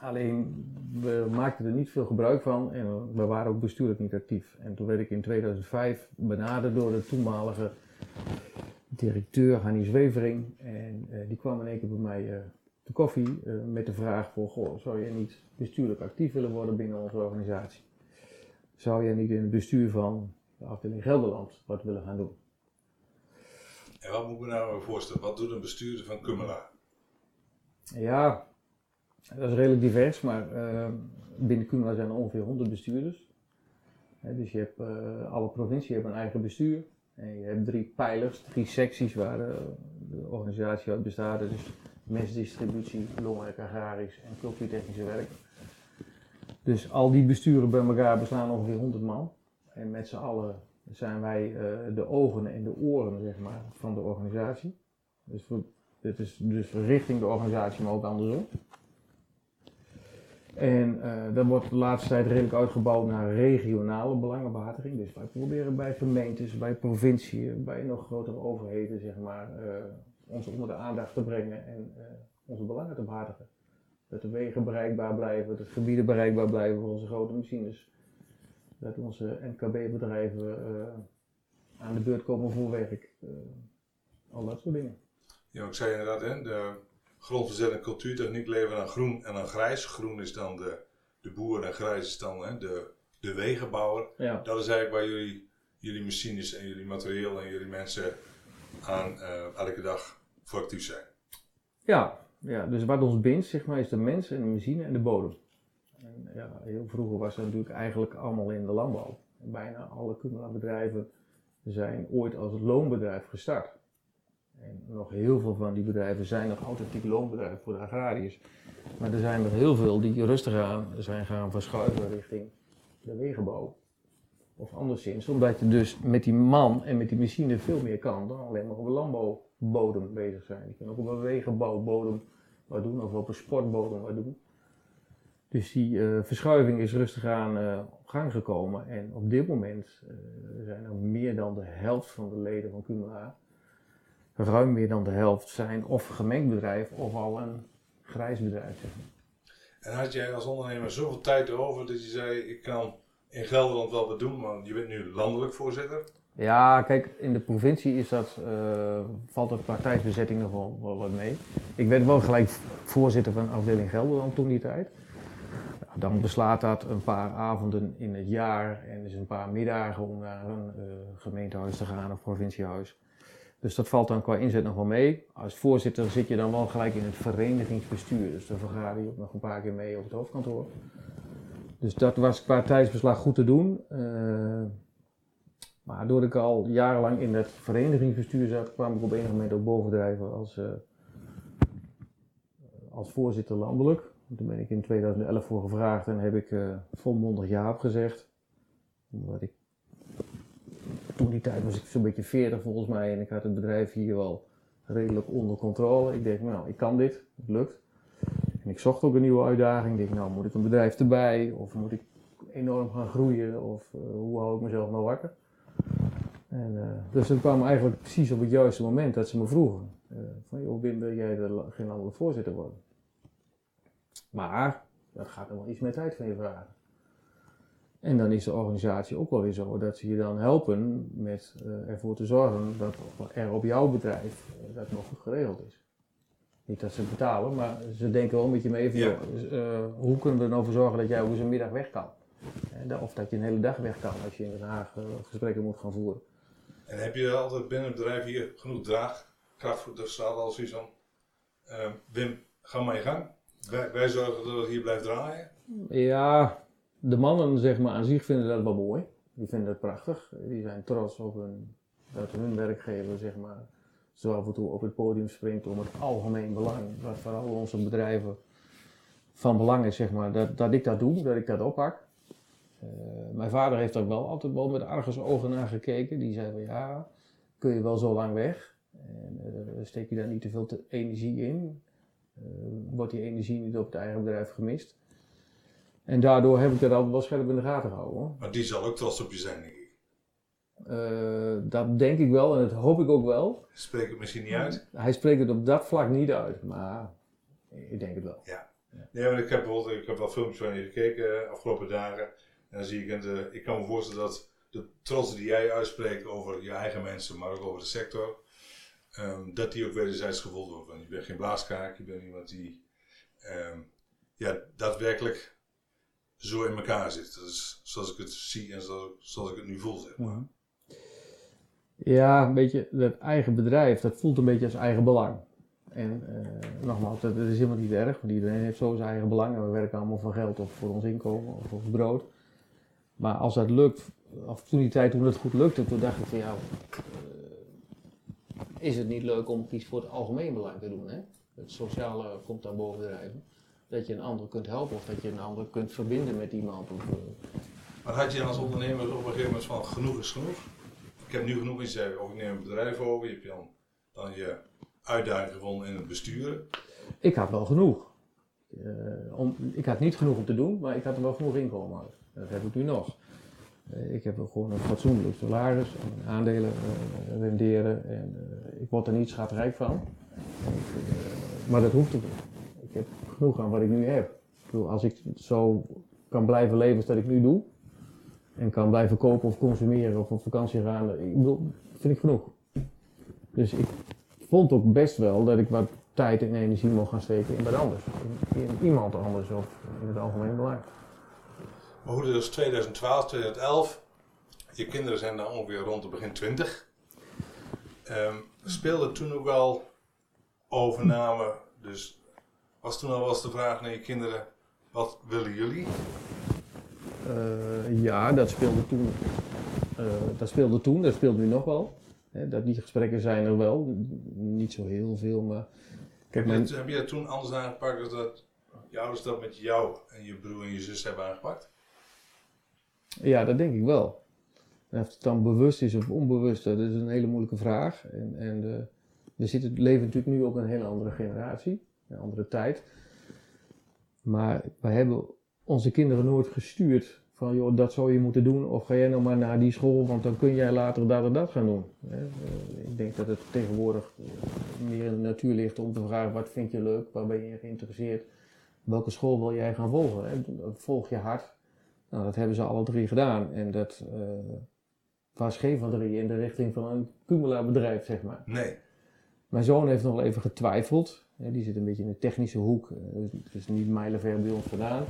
Alleen, we maakten er niet veel gebruik van en we waren ook bestuurlijk niet actief. En toen werd ik in 2005 benaderd door de toenmalige directeur Hannie Zwevering. En die kwam in één keer bij mij de koffie met de vraag voor, goh, zou je niet bestuurlijk actief willen worden binnen onze organisatie? Zou je niet in het bestuur van de afdeling Gelderland wat willen gaan doen. En wat moet ik me nou voorstellen? Wat doet een bestuurder van Cumela? Ja, dat is redelijk divers, maar binnen Cumela zijn er ongeveer 100 bestuurders. Dus je hebt alle provincie hebben een eigen bestuur. En je hebt 3 pijlers, 3 secties waar de organisatie uit bestaat. Dus mestdistributie, longwerk, agrarisch en cultuurtechnische werk. Dus al die besturen bij elkaar beslaan ongeveer 100 man. En met z'n allen zijn wij de ogen en de oren zeg maar, van de organisatie. Dus dit is dus richting de organisatie, maar ook andersom. En dat wordt de laatste tijd redelijk uitgebouwd naar regionale belangenbehartiging. Dus wij proberen bij gemeentes, bij provinciën, bij nog grotere overheden, zeg maar, ons onder de aandacht te brengen en onze belangen te behartigen. Dat de wegen bereikbaar blijven, dat gebieden bereikbaar blijven voor onze grote machines. Dat onze MKB-bedrijven aan de beurt komen voor werk. Al dat soort dingen. Ja, ik zei inderdaad, hè, de grondverzet en cultuurtechniek leveren aan groen en aan grijs. Groen is dan de boer en grijs is dan hè, de wegenbouwer. Ja. Dat is eigenlijk waar jullie machines en jullie materieel en jullie mensen aan elke dag voor actief zijn. Ja, dus wat ons bindt, zeg maar, is de mens en de machine en de bodem. En, ja, heel vroeger was dat natuurlijk eigenlijk allemaal in de landbouw. En bijna alle Cumela bedrijven zijn ooit als loonbedrijf gestart. En nog heel veel van die bedrijven zijn nog authentiek loonbedrijven voor de agrariërs. Maar er zijn er heel veel die rustig aan zijn gaan verschuiven richting de wegenbouw. Of anderszins, omdat je dus met die man en met die machine veel meer kan dan alleen maar op een landbouwbodem bezig zijn. Je kan ook op een wegenbouwbodem wat doen of op een sportbodem wat doen. Dus die verschuiving is rustig aan op gang gekomen. En op dit moment zijn er meer dan de helft van de leden van Cumela. Ruim meer dan de helft zijn of een gemengd bedrijf of al een grijs bedrijf. Zeg maar. En had jij als ondernemer zoveel tijd over dat je zei, ik kan in Gelderland wel wat doen, maar je bent nu landelijk voorzitter? Ja, kijk, in de provincie is dat, valt de partijbezetting nog wel wat mee. Ik werd wel gelijk voorzitter van afdeling Gelderland toen die tijd. Nou, dan beslaat dat een paar avonden in het jaar en dus een paar middagen om naar een gemeentehuis te gaan of provinciehuis. Dus dat valt dan qua inzet nog wel mee. Als voorzitter zit je dan wel gelijk in het verenigingsbestuur. Dus daar vergader je ook nog een paar keer mee op het hoofdkantoor. Dus dat was qua tijdsbeslag goed te doen. Maar doordat ik al jarenlang in het verenigingsbestuur zat, kwam ik op enig moment ook bovendrijven als voorzitter landelijk. Toen ben ik in 2011 voor gevraagd en heb ik volmondig ja op gezegd. Omdat ik toen die tijd was ik zo'n beetje 40 volgens mij en ik had het bedrijf hier wel redelijk onder controle. Ik dacht, nou, ik kan dit, het lukt. En ik zocht ook een nieuwe uitdaging. Ik dacht, nou, moet ik een bedrijf erbij of moet ik enorm gaan groeien of hoe hou ik mezelf nou wakker? En, dus het kwam eigenlijk precies op het juiste moment dat ze me vroegen. Van, joh, Wim, wil jij geen landelijk voorzitter worden? Maar dat gaat nog wel iets meer tijd van je vragen. En dan is de organisatie ook wel weer zo dat ze je dan helpen met ervoor te zorgen dat er op jouw bedrijf dat nog goed geregeld is. Niet dat ze betalen, maar ze denken wel met je mee van, hoe kunnen we er nou voor zorgen dat jij ook eens een middag weg kan? Of dat je een hele dag weg kan als je in Den Haag gesprekken moet gaan voeren. En heb je altijd binnen het bedrijf hier genoeg draagkracht voor de straat als je zo'n Wim, ga maar je gang. Wij zorgen dat het hier blijft draaien. Ja. De mannen, zeg maar, aan zich vinden dat wel mooi. Die vinden dat prachtig. Die zijn trots op dat hun werkgever, zeg maar, zo af en toe op het podium springt om het algemeen belang. Wat voor al onze bedrijven van belang is, zeg maar, dat ik dat doe, dat ik dat oppak. Mijn vader heeft daar wel altijd wel met argusogen naar gekeken. Die zei van, ja, kun je wel zo lang weg? En, steek je daar niet te veel energie in? Wordt die energie niet op het eigen bedrijf gemist? En daardoor heb ik dat altijd wel scherp in de gaten gehouden. Hoor. Maar die zal ook trots op je zijn, denk ik. Dat denk ik wel en dat hoop ik ook wel. Spreekt het misschien niet uit? Hij spreekt het op dat vlak niet uit, maar ik denk het wel. Ja. Nee, maar ik heb bijvoorbeeld wel filmpjes van je gekeken de afgelopen dagen. En dan zie ik, ik kan me voorstellen dat de trots die jij uitspreekt over je eigen mensen, maar ook over de sector, dat die ook wederzijds gevoeld wordt. Want je bent geen blaaskaak, je bent iemand die daadwerkelijk zo in elkaar zit. Dat is zoals ik het zie en zoals ik het nu voel, zeg maar. Ja, een beetje dat eigen bedrijf, dat voelt een beetje als eigen belang. En nogmaals, dat is helemaal niet erg, want iedereen heeft zo zijn eigen belang en we werken allemaal voor geld of voor ons inkomen of voor ons brood. Maar als dat lukt, of toen die tijd toen dat goed lukte, toen dacht ik van ja, is het niet leuk om iets voor het algemeen belang te doen, hè? Het sociale komt daar boven drijven. Dat je een ander kunt helpen of dat je een ander kunt verbinden met iemand. Maar had je als ondernemer op een gegeven moment van genoeg is genoeg? Ik heb nu genoeg in zeggen, of ik neem een bedrijf over, je hebt dan je uitdaging gevonden in het besturen. Ik had wel genoeg. Ik had niet genoeg om te doen, maar ik had er wel genoeg inkomen. Dat heb ik nu nog. Ik heb gewoon een fatsoenlijk salaris, aandelen renderen en ik word er niet schatrijk van. Maar dat hoeft ook niet. Ik heb genoeg aan wat ik nu heb. Ik bedoel, als ik zo kan blijven leven als dat ik nu doe en kan blijven kopen of consumeren of op vakantie gaan, ik bedoel, vind ik genoeg. Dus ik vond ook best wel dat ik wat tijd en energie mocht gaan steken in wat anders. In iemand anders of in het algemeen belang. Maar hoe dus 2012, 2011, je kinderen zijn dan ongeveer rond het begin 20. Speelde toen ook al overname, dus was toen al wel eens de vraag naar je kinderen, wat willen jullie? Ja, dat speelde toen. Dat speelt nu nog wel. Die gesprekken zijn er wel, niet zo heel veel, maar... Heb je dat toen anders aangepakt dan dat je ouders dat met jou en je broer en je zus hebben aangepakt? Ja, dat denk ik wel. En of het dan bewust is of onbewust, dat is een hele moeilijke vraag. We leven natuurlijk nu op een hele andere generatie, een andere tijd. Maar wij hebben onze kinderen nooit gestuurd van, joh, dat zou je moeten doen of ga jij nou maar naar die school, want dan kun jij later dat en dat gaan doen. Ik denk dat het tegenwoordig meer in de natuur ligt om te vragen, wat vind je leuk, waar ben je geïnteresseerd, welke school wil jij gaan volgen, volg je hart. Nou, dat hebben ze alle drie gedaan en dat was geen van drie in de richting van een Cumela bedrijf, zeg maar. Nee. Mijn zoon heeft nog wel even getwijfeld, die zit een beetje in de technische hoek, dus niet mijlenver bij ons vandaan.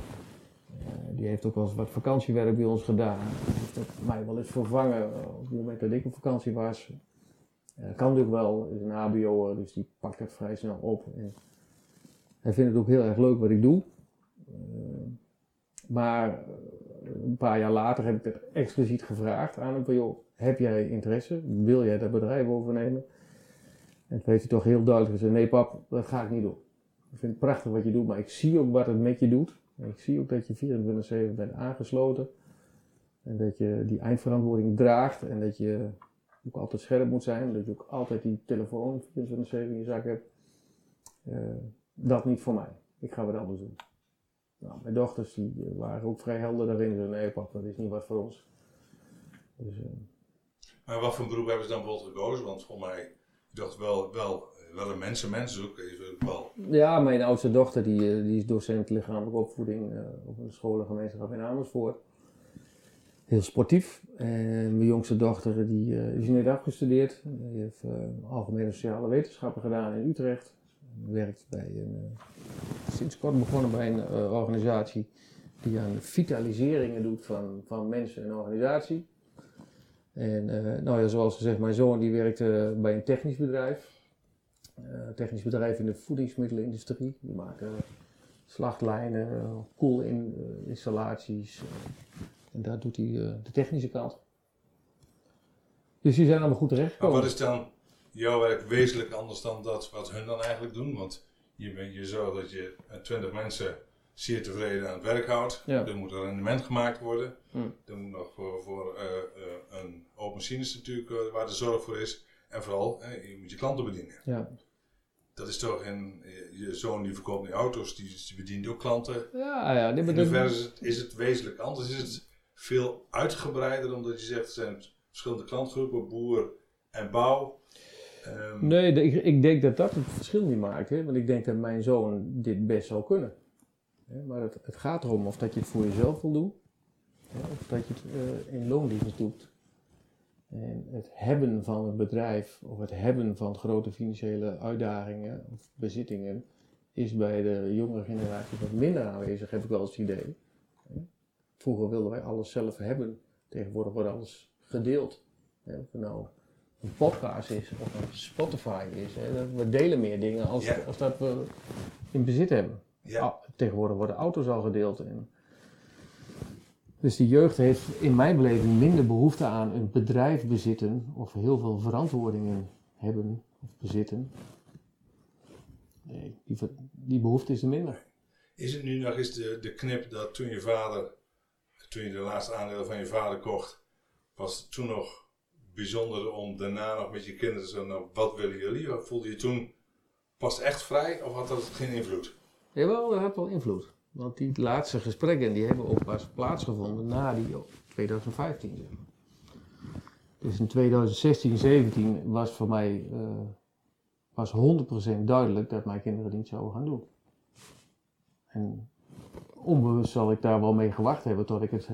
Die heeft ook wel eens wat vakantiewerk bij ons gedaan. Die heeft dat mij wel eens vervangen op het moment dat ik op vakantie was. Kan natuurlijk wel, is een hbo'er, dus die pakt het vrij snel op. En hij vindt het ook heel erg leuk wat ik doe. Maar een paar jaar later heb ik dat expliciet gevraagd aan hem van, joh, heb jij interesse? Wil jij dat bedrijf overnemen? En toen heeft hij toch heel duidelijk gezegd, nee pap, dat ga ik niet doen. Ik vind het prachtig wat je doet, maar ik zie ook wat het met je doet. Ik zie ook dat je 24/7 bent aangesloten en dat je die eindverantwoording draagt en dat je ook altijd scherp moet zijn, dat je ook altijd die telefoon 24/7 in je zak hebt. Dat niet voor mij, ik ga wat anders doen. Nou, mijn dochters die waren ook vrij helder daarin, zeiden, nee pap, dat is niet wat voor ons. Dus, maar wat voor beroep hebben ze dan bijvoorbeeld gekozen? Want voor mij, ik dacht wel een mens zoeken, is ook wel. Ja, mijn oudste dochter die is docent lichamelijke opvoeding op een scholengemeenschap in Amersfoort. Heel sportief. En mijn jongste dochter die is net afgestudeerd. Die heeft algemene sociale wetenschappen gedaan in Utrecht. Werkt bij sinds kort begonnen bij een organisatie die aan vitaliseringen doet van mensen en organisatie. En nou ja, zoals gezegd, mijn zoon die werkt bij een technisch bedrijf. Technisch bedrijf in de voedingsmiddelenindustrie. Die maken slachtlijnen, koelinstallaties. En daar doet hij de technische kant. Dus die zijn allemaal goed terechtgekomen. Maar wat is dan jouw werk wezenlijk anders dan dat wat hun dan eigenlijk doen? Want je zorgt dat je 20 mensen zeer tevreden aan het werk houdt. Ja. Er moet een rendement gemaakt worden. Er moet nog voor een open machines natuurlijk waar de zorg voor is. En vooral, je moet je klanten bedienen. Ja. Dat is toch, je zoon die verkoopt nu auto's, die bedient ook klanten. Ja, in hoeverre is het wezenlijk anders? Is het veel uitgebreider, omdat je zegt, er zijn verschillende klantgroepen, boer en bouw. Nee, ik denk dat het verschil niet maakt. Hè? Want ik denk dat mijn zoon dit best zou kunnen. Maar het gaat erom of dat je het voor jezelf wil doen. Of dat je het in loondienst doet. En het hebben van een bedrijf of het hebben van grote financiële uitdagingen of bezittingen is bij de jongere generatie wat minder aanwezig, heb ik wel eens het idee. Vroeger wilden wij alles zelf hebben, tegenwoordig wordt alles gedeeld. Of het nou een podcast is of een Spotify is, we delen meer dingen als dat we in bezit hebben. Ja. Tegenwoordig worden auto's al gedeeld. Dus de jeugd heeft in mijn beleving minder behoefte aan een bedrijf bezitten of heel veel verantwoordingen hebben of bezitten. Nee, die behoefte is er minder. Is het nu nog eens de knip dat toen je de laatste aandelen van je vader kocht, was het toen nog bijzonder om daarna nog met je kinderen te zeggen, nou, wat willen jullie? Voelde je toen pas echt vrij of had dat geen invloed? Jawel, dat had wel invloed. Want die laatste gesprekken die hebben ook pas plaatsgevonden na die 2015. Zeg maar. Dus in 2016, 17 was voor mij was 100% duidelijk dat mijn kinderen niet zouden gaan doen. En onbewust zal ik daar wel mee gewacht hebben tot ik het 100%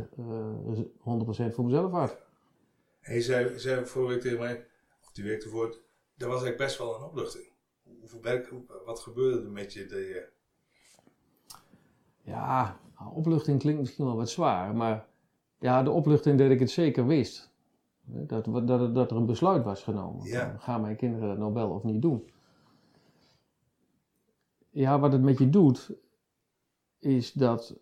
voor mezelf had. Hij zei vorige week tegen mij, of die week ervoor, dat was eigenlijk best wel een opluchting. Wat gebeurde er met je? Ja, opluchting klinkt misschien wel wat zwaar, maar ja, de opluchting dat ik het zeker wist. Dat er een besluit was genomen. Ja. Gaan mijn kinderen dat nou wel of niet doen? Ja, wat het met je doet, is dat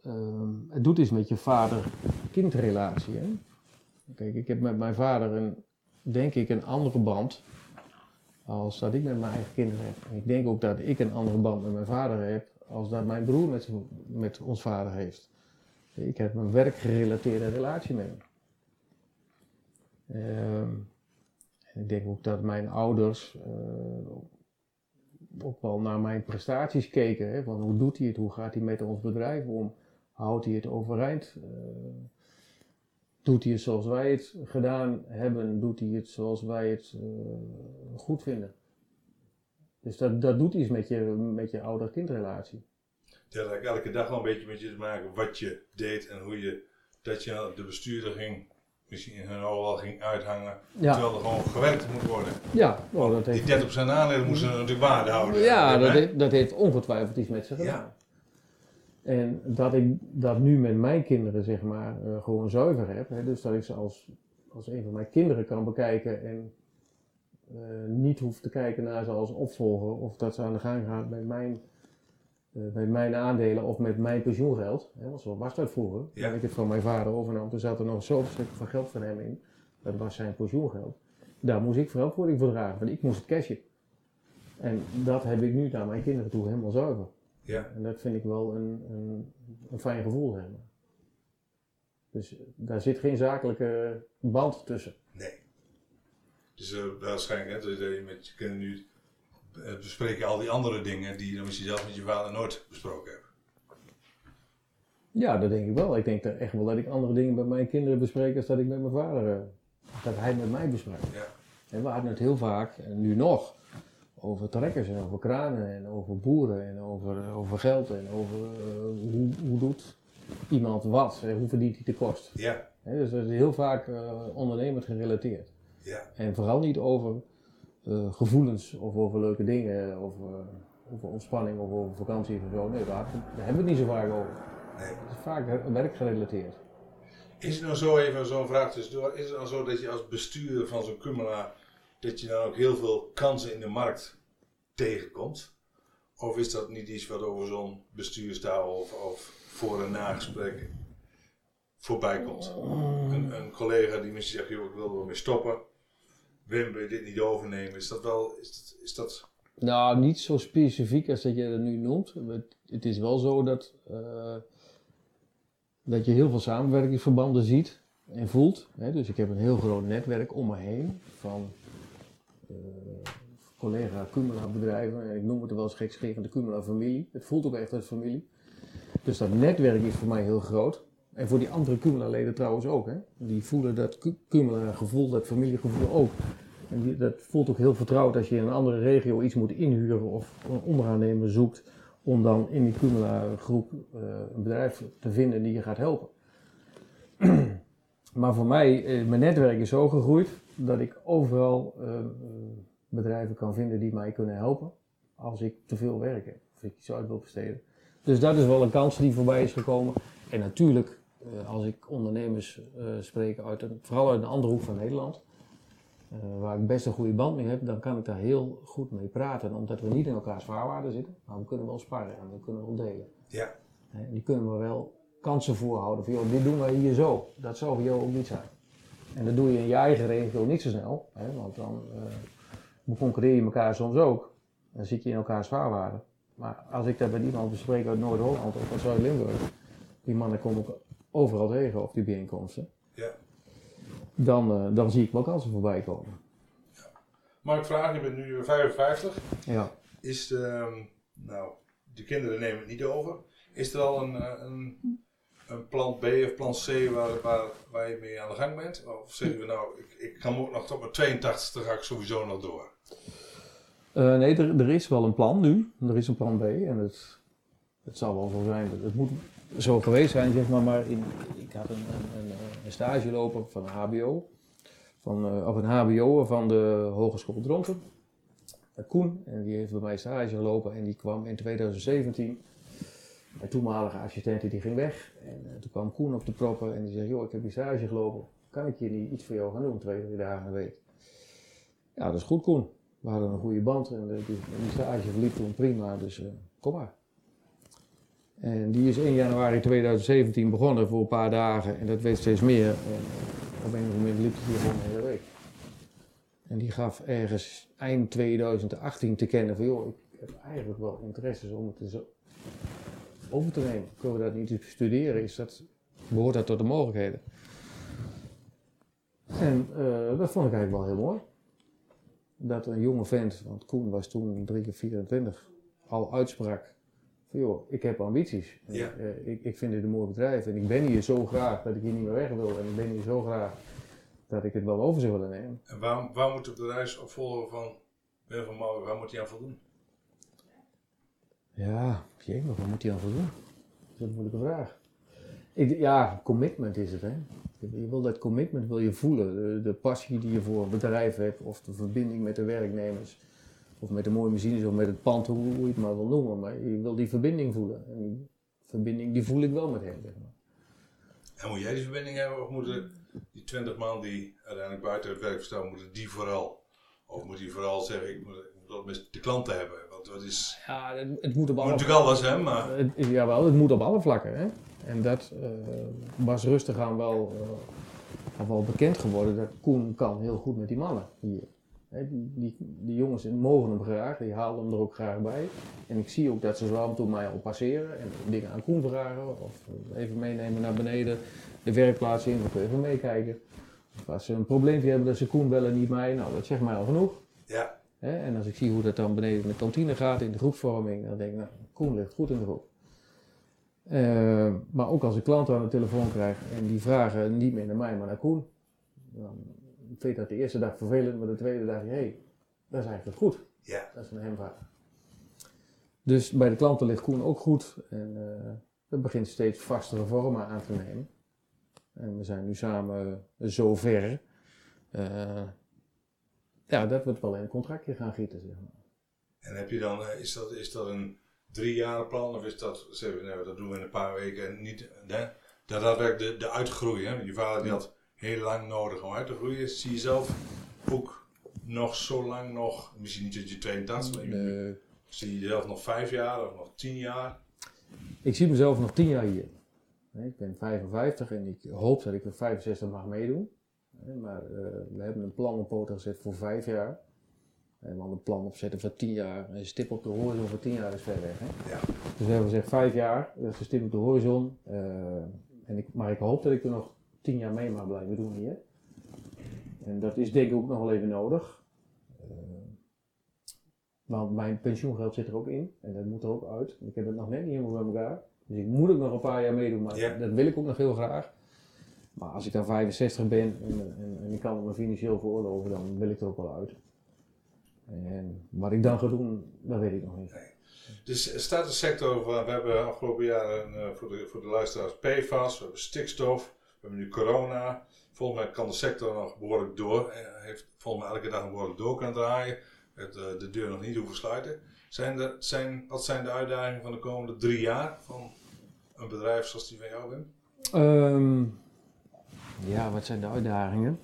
het doet iets met je vader-kindrelatie. Hè? Kijk, ik heb met mijn vader denk ik een andere band als dat ik met mijn eigen kinderen heb. En ik denk ook dat ik een andere band met mijn vader heb als dat mijn broer met ons vader heeft. Ik heb een werkgerelateerde relatie met hem. En ik denk ook dat mijn ouders ook wel naar mijn prestaties keken. Hè? Van hoe doet hij het? Hoe gaat hij met ons bedrijf om? Houdt hij het overeind? Doet hij het zoals wij het gedaan hebben? Doet hij het zoals wij het goed vinden? Dus dat doet iets met je ouder-kindrelatie. Het had eigenlijk elke dag wel een beetje met je te maken wat je deed en hoe dat je de bestuurder ging... Misschien in hun al ging uithangen, ja. Terwijl er gewoon gewerkt moet worden. Ja, nou, dat heeft... Die 30% aandelen moesten natuurlijk waarde houden. Ja, dat heeft ongetwijfeld iets met zich gedaan. Ja. En dat ik dat nu met mijn kinderen zeg maar gewoon zuiver heb, hè, dus dat ik ze als een van mijn kinderen kan bekijken en niet hoef te kijken naar ze als opvolger of dat ze aan de gang gaat met mijn aandelen of met mijn pensioengeld, hè, want zo was dat vroeger. Ja. Toen ik het van mijn vader overnam, toen zat er nog zo'n stuk van geld van hem in. Dat was zijn pensioengeld. Daar moest ik verantwoording voor dragen, want ik moest het cashen. En dat heb ik nu naar mijn kinderen toe helemaal zuiver. Ja. En dat vind ik wel een fijn gevoel hebben. Dus daar zit geen zakelijke band tussen. Nee. Dus waarschijnlijk, hè, dat je met je kinderen nu... bespreek je al die andere dingen die je dan misschien zelf met je vader nooit besproken hebt? Ja, dat denk ik wel. Ik denk echt wel dat ik andere dingen met mijn kinderen bespreek als dat ik met mijn vader, dat hij met mij bespreekt. Ja. En we hadden het heel vaak, en nu nog, over trekkers en over kranen en over boeren en over geld en over hoe doet iemand wat en hoe verdient hij de kost. Ja. Dus dat is heel vaak ondernemend gerelateerd. Ja. En vooral niet over... gevoelens of over leuke dingen, of over ontspanning of over vakantie of zo. Nee, daar hebben we het niet zo vaak over. Nee. Het is vaak werkgerelateerd. Is het nou zo, even zo'n vraag tussendoor, is het nou zo dat je als bestuurder van zo'n Cumela, dat je dan ook heel veel kansen in de markt tegenkomt? Of is dat niet iets wat over zo'n bestuurstafel of voor- en nagesprek voorbij komt? Een collega die misschien zegt, joh, ik wil er mee stoppen. Wim, wil je dit niet overnemen? Is dat wel... Is dat... Nou, niet zo specifiek als dat jij dat nu noemt. Het is wel zo dat je heel veel samenwerkingsverbanden ziet en voelt. Hè? Dus ik heb een heel groot netwerk om me heen van collega Cumela bedrijven. En ik noem het wel eens gekscherend de Cumela familie. Het voelt ook echt als familie. Dus dat netwerk is voor mij heel groot. En voor die andere Cumela-leden trouwens ook, hè? Die voelen dat Cumela-gevoel, dat familiegevoel ook. En dat voelt ook heel vertrouwd als je in een andere regio iets moet inhuren of een onderaannemer zoekt om dan in die Cumela-groep een bedrijf te vinden die je gaat helpen. Maar voor mij, mijn netwerk is zo gegroeid dat ik overal bedrijven kan vinden die mij kunnen helpen als ik te veel werk heb of ik iets uit wil besteden. Dus dat is wel een kans die voorbij is gekomen. En natuurlijk, als ik ondernemers spreek, vooral uit een andere hoek van Nederland, waar ik best een goede band mee heb, dan kan ik daar heel goed mee praten. Omdat we niet in elkaars vaarwater zitten, maar we kunnen wel sparren en we kunnen wel delen. Ja. Die kunnen we wel kansen voorhouden. Van, joh, dit doen wij hier zo, dat zou voor jou ook niet zijn. En dat doe je in je eigen regio niet zo snel, hè, want dan concurreer je elkaar soms ook. Dan zit je in elkaars vaarwater. Maar als ik dat met iemand bespreek uit Noord-Holland of uit Zuid-Limburg, die mannen komen ook overal tegen op die bijeenkomsten. Ja. Dan zie ik wel kansen voorbij komen. Ja. Mag ik vragen, je bent nu 55. Ja. Is de, nou, de kinderen nemen het niet over. Is er al een plan B of plan C waar je mee aan de gang bent? Of zeggen we nou, ik kan ook nog tot mijn 82 ga ik sowieso nog door? Nee, er is wel een plan nu. Er is een plan B en het zal wel zo zijn. Het moet zo geweest zijn, zeg maar ik had een stage lopen van een HBO. Of een HBO van de Hogeschool Dronten. Koen, en die heeft bij mij stage gelopen en die kwam in 2017. Mijn toenmalige assistent die ging weg en toen kwam Koen op de proppen en die zei, joh, ik heb hier stage gelopen, kan ik hier niet iets voor jou gaan doen, 2-3 dagen een week? Ja, dat is goed, Koen. We hadden een goede band en die stage verliep toen prima, dus kom maar. En die is 1 januari 2017 begonnen voor een paar dagen en dat werd steeds meer. En op een moment liep het hier gewoon een hele week. En die gaf ergens eind 2018 te kennen van, joh, ik heb eigenlijk wel interesses om het over te nemen. Kunnen we dat niet eens bestuderen? Behoort dat tot de mogelijkheden? En dat vond ik eigenlijk wel heel mooi. Dat een jonge vent, want Koen was toen 23 of 24, al uitsprak van, joh, ik heb ambities. Ja. Ik vind dit een mooi bedrijf en ik ben hier zo graag dat ik hier niet meer weg wil. En ik ben hier zo graag dat ik het wel over zou willen nemen. En waar moet de bedrijfsopvolger van Wim van Maurik, waar moet hij aan voldoen? Ja, maar wat moet hij aan voldoen? Dat is een moeilijke vraag. Commitment is het, hè. Je wil dat commitment wil je voelen. De passie die je voor een bedrijf hebt, of de verbinding met de werknemers, of met de mooie machines, of met het pand, hoe je het maar wil noemen. Maar je wil die verbinding voelen. En die verbinding, die voel ik wel met hem, zeg maar. En moet jij die verbinding hebben, of moeten die 20 man die uiteindelijk buiten het werk staan, moeten die vooral? Of moet hij vooral zeggen, ik moet dat met de klanten hebben? Want dat is... Ja, het moet op alle vlakken. Natuurlijk alles, hè? Maar... Jawel, het moet op alle vlakken, hè? En dat was rustig aan wel bekend geworden, dat Koen kan heel goed met die mannen hier. Hè, die jongens mogen hem graag, die halen hem er ook graag bij. En ik zie ook dat ze zo af en toe mij al passeren en dingen aan Koen vragen. Of even meenemen naar beneden, de werkplaats in, of even meekijken. Of als ze een probleempje hebben dat ze Koen bellen, niet mij, nou dat zegt mij al genoeg. Ja. He, en als ik zie hoe dat dan beneden in de kantine gaat, in de groepsvorming, dan denk ik, nou, Koen ligt goed in de groep. Maar ook als ik klanten aan de telefoon krijg en die vragen niet meer naar mij, maar naar Koen. Dan vind ik dat de eerste dag vervelend, maar de tweede dag, hey, dat is eigenlijk goed. Ja. Dat is een hemvraag. Dus bij de klanten ligt Koen ook goed en dat begint steeds vastere vormen aan te nemen. En we zijn nu samen zo ver dat we het wel in een contractje gaan gieten, zeg maar. En heb je dan, is dat een 3 jaar plan of is dat, dat doen we in een paar weken en niet, hè? Dat daadwerkelijk de uitgroei, hè? Je vader die had heel lang nodig om uit te groeien. Zie je zelf ook nog zo lang nog, misschien niet dat je 82 bent, nee. Zie je jezelf nog 5 jaar of nog 10 jaar? Ik zie mezelf nog 10 jaar hier. Ik ben 55 en ik hoop dat ik er 65 mag meedoen. Maar we hebben een plan op poten gezet voor 5 jaar. We hebben al een plan opzetten voor 10 jaar. Een stip op de horizon voor 10 jaar is ver weg. Hè? Ja. Dus we hebben gezegd 5 jaar, dat is een stip op de horizon. Maar ik hoop dat ik er nog 10 jaar mee mag blijven doen hier. En dat is denk ik ook nog wel even nodig. Want mijn pensioengeld zit er ook in en dat moet er ook uit. Ik heb het nog net niet helemaal bij elkaar. Dus ik moet ook nog een paar jaar meedoen, maar dat wil ik ook nog heel graag. Maar als ik dan 65 ben en ik kan het me financieel veroorloven, dan wil ik er ook wel uit. En wat ik dan ga doen, dat weet ik nog niet. Nee. Dus staat de sector van, we hebben afgelopen jaren voor de luisteraars PFAS, we hebben stikstof, we hebben nu corona. Volgens mij kan de sector nog behoorlijk door, heeft volgens mij elke dag behoorlijk door kunnen draaien. De deur nog niet hoeven sluiten. Wat zijn de uitdagingen van de komende 3 jaar van een bedrijf zoals die van jou, Wim? Wat zijn de uitdagingen?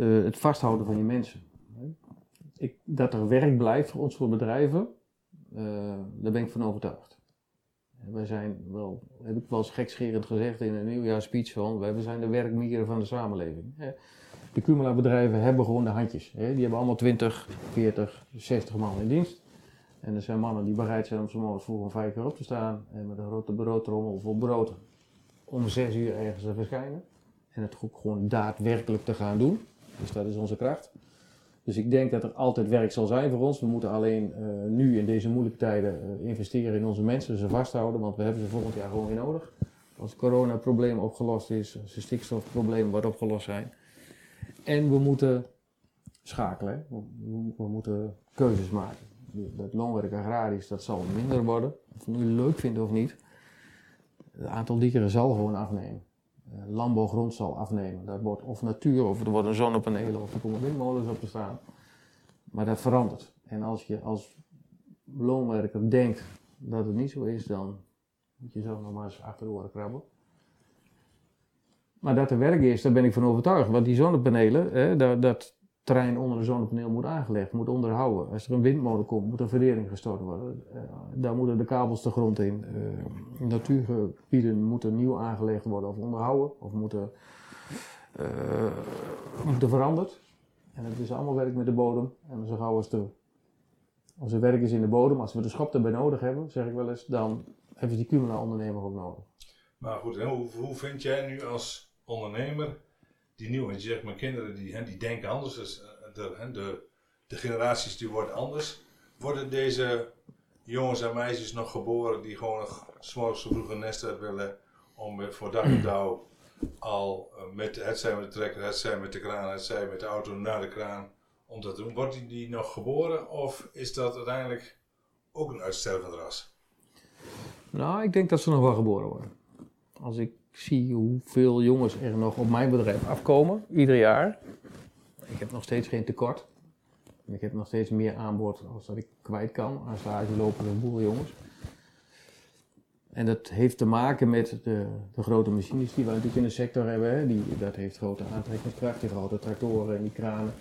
Het vasthouden van die mensen. Dat er werk blijft voor ons, voor bedrijven, daar ben ik van overtuigd. Wij zijn wel, heb ik wel eens gekscherend gezegd in een nieuwjaarsspeech van, wij zijn de werkmieren van de samenleving. De Cumela bedrijven hebben gewoon de handjes. Die hebben allemaal 20, 40, 60 man in dienst. En er zijn mannen die bereid zijn om zo'n morgens vroeg om 5 uur op te staan. En met een grote broodtrommel vol brood om 6 uur ergens te verschijnen. En het ook gewoon daadwerkelijk te gaan doen. Dus dat is onze kracht. Dus ik denk dat er altijd werk zal zijn voor ons. We moeten alleen nu in deze moeilijke tijden investeren in onze mensen, ze vasthouden, want we hebben ze volgend jaar gewoon weer nodig. Als het coronaprobleem opgelost is, als het stikstofprobleem wordt opgelost zijn. En we moeten schakelen, hè? We moeten keuzes maken. Dat loonwerk agrarisch, dat zal minder worden. Of we het nu leuk vinden of niet. Het aantal dieren zal gewoon afnemen. Landbouwgrond zal afnemen. Dat wordt of natuur, of er worden zonnepanelen, of er komen windmolens op te staan. Maar dat verandert. En als je als loonwerker denkt dat het niet zo is, dan moet je zelf nog maar eens achter de oren krabben. Maar dat er werk is, daar ben ik van overtuigd. Want die zonnepanelen, hè, dat terrein onder de zonnepaneel moet aangelegd, moet onderhouden. Als er een windmolen komt, moet er verdering gestort worden. Daar moeten de kabels de grond in. Natuurgebieden moeten nieuw aangelegd worden of onderhouden. Of moeten veranderd. En het is allemaal werk met de bodem. En zo gauw als er werk is in de bodem, als we de schop erbij nodig hebben, zeg ik wel eens, dan hebben die Cumela ondernemer ook nodig. Maar goed, hoe vind jij nu als ondernemer die nieuw, want je zegt mijn kinderen die denken anders, dus de generaties die worden anders. Worden deze jongens en meisjes nog geboren die gewoon 's morgens zo vroeg een nest uit willen om voor dag en dauw al met het zijn met de trekker, het zijn met de kraan, het zijn met de auto naar de kraan om dat te doen? Worden die nog geboren of is dat uiteindelijk ook een uitstervend ras? Nou, ik denk dat ze nog wel geboren worden. Als ik zie hoeveel jongens er nog op mijn bedrijf afkomen, ieder jaar. Ik heb nog steeds geen tekort. Ik heb nog steeds meer aanbod als dat ik kwijt kan. Aan stage lopen een boel jongens. En dat heeft te maken met de grote machines die we natuurlijk in de sector hebben. Hè. Dat heeft grote aantrekkingskracht, die grote tractoren en die kranen.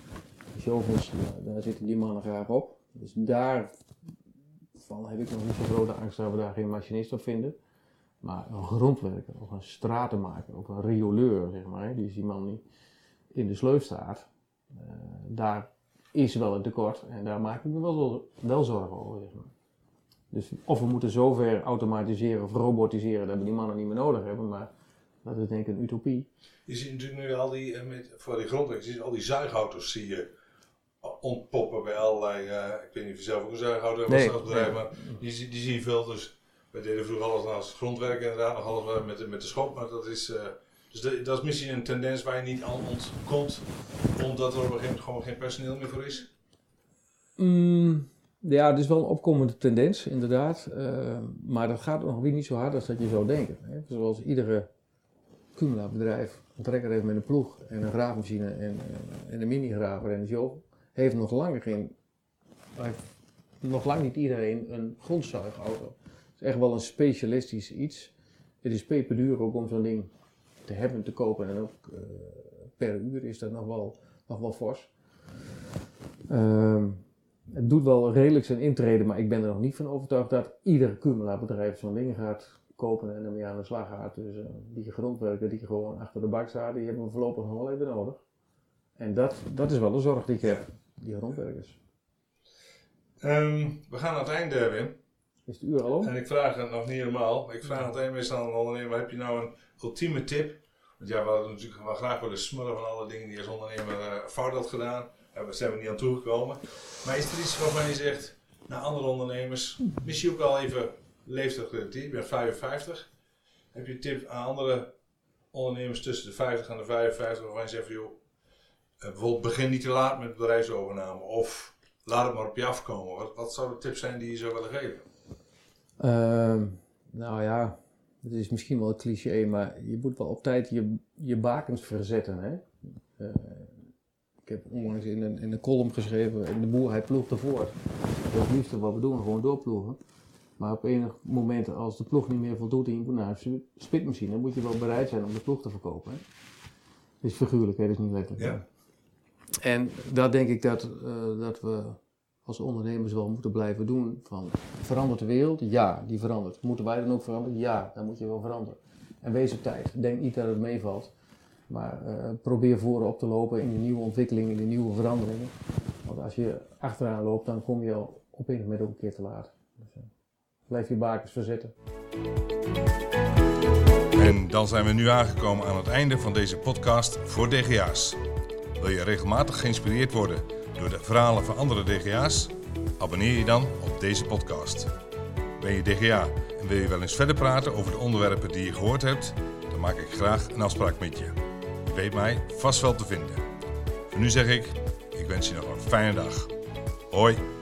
Die shovels, daar zitten die mannen graag op. Dus daarvan heb ik nog niet zo'n grote angst dat we daar geen machinist op vinden. Maar een grondwerker, of een stratenmaker, of een rioleur, zeg maar, hè, dus die man die in de sleuf staat, daar is wel een tekort en daar maak ik me wel zorgen over, zeg maar. Dus of we moeten zover automatiseren of robotiseren dat we die mannen niet meer nodig hebben, maar dat is denk ik een utopie. Je ziet natuurlijk nu al voor die grondwerkers, je ziet al die zuigauto's zie je ontpoppen bij allerlei, ik weet niet of je zelf ook een zuigauto hebt als zelfbedrijf, maar die zie je veel dus. Wij deden vroeger alles als grondwerk inderdaad, nog alles met de schop, maar dat is, dat is misschien een tendens waar je niet aan ontkomt, omdat er op een gegeven moment gewoon geen personeel meer voor is? Ja, het is wel een opkomende tendens, inderdaad. Maar dat gaat nog weer niet zo hard als dat je zou denken. Hè? Zoals iedere Cumela bedrijf, een trekker heeft met een ploeg en een graafmachine en een mini-graver en een shovel, heeft nog lang niet iedereen een grondzuigauto. Echt wel een specialistisch iets. Het is peperduur ook om zo'n ding te hebben, te kopen en ook per uur is dat nog wel fors. Het doet wel redelijk zijn intrede, maar ik ben er nog niet van overtuigd dat ieder Cumela bedrijf zo'n ding gaat kopen en ermee aan de slag gaat. Dus die grondwerker die gewoon achter de bak staat, die hebben we voorlopig nog wel even nodig. En dat is wel een zorg die ik heb, die grondwerkers. We gaan aan het einde, Wim. Is het uur al om? En ik vraag het nog niet helemaal, maar ik vraag het meestal aan een ondernemer, heb je nou een ultieme tip? Want ja, we hadden natuurlijk wel graag willen smullen van alle dingen die als ondernemer fout had gedaan. En we zijn er niet aan toegekomen. Maar is er iets waarvan je zegt, naar andere ondernemers, misschien ook al even leeftijd gerelateerd, je bent 55. Heb je een tip aan andere ondernemers tussen de 50 en de 55 waarvan je zegt, joh, bijvoorbeeld begin niet te laat met bedrijfsovername of laat het maar op je afkomen. Wat zou de tip zijn die je zou willen geven? Nou ja, het is misschien wel een cliché, maar je moet wel op tijd je bakens verzetten. Hè? Ik heb onlangs in een column geschreven, en de boer hij ploegde voort. Dat is het liefste wat we doen, gewoon doorploegen. Maar op enig moment als de ploeg niet meer voldoet en je moet naar een spitmachine, dan moet je wel bereid zijn om de ploeg te verkopen. Hè? Dat is figuurlijk, hè? Dat is niet letterlijk. Ja. En dat denk ik dat we als ondernemers wel moeten blijven doen van verandert de wereld? Ja, die verandert. Moeten wij dan ook veranderen? Ja, dan moet je wel veranderen. En wees op tijd. Denk niet dat het meevalt. Maar probeer voorop te lopen in de nieuwe ontwikkelingen, in de nieuwe veranderingen. Want als je achteraan loopt, dan kom je al op een moment ook een keer te laat. Dus, blijf je bakens verzetten. En dan zijn we nu aangekomen aan het einde van deze podcast voor DGA's. Wil je regelmatig geïnspireerd worden door de verhalen van andere DGA's? Abonneer je dan op deze podcast. Ben je DGA en wil je wel eens verder praten over de onderwerpen die je gehoord hebt? Dan maak ik graag een afspraak met je. Je weet mij vast wel te vinden. Voor nu zeg ik wens je nog een fijne dag. Hoi!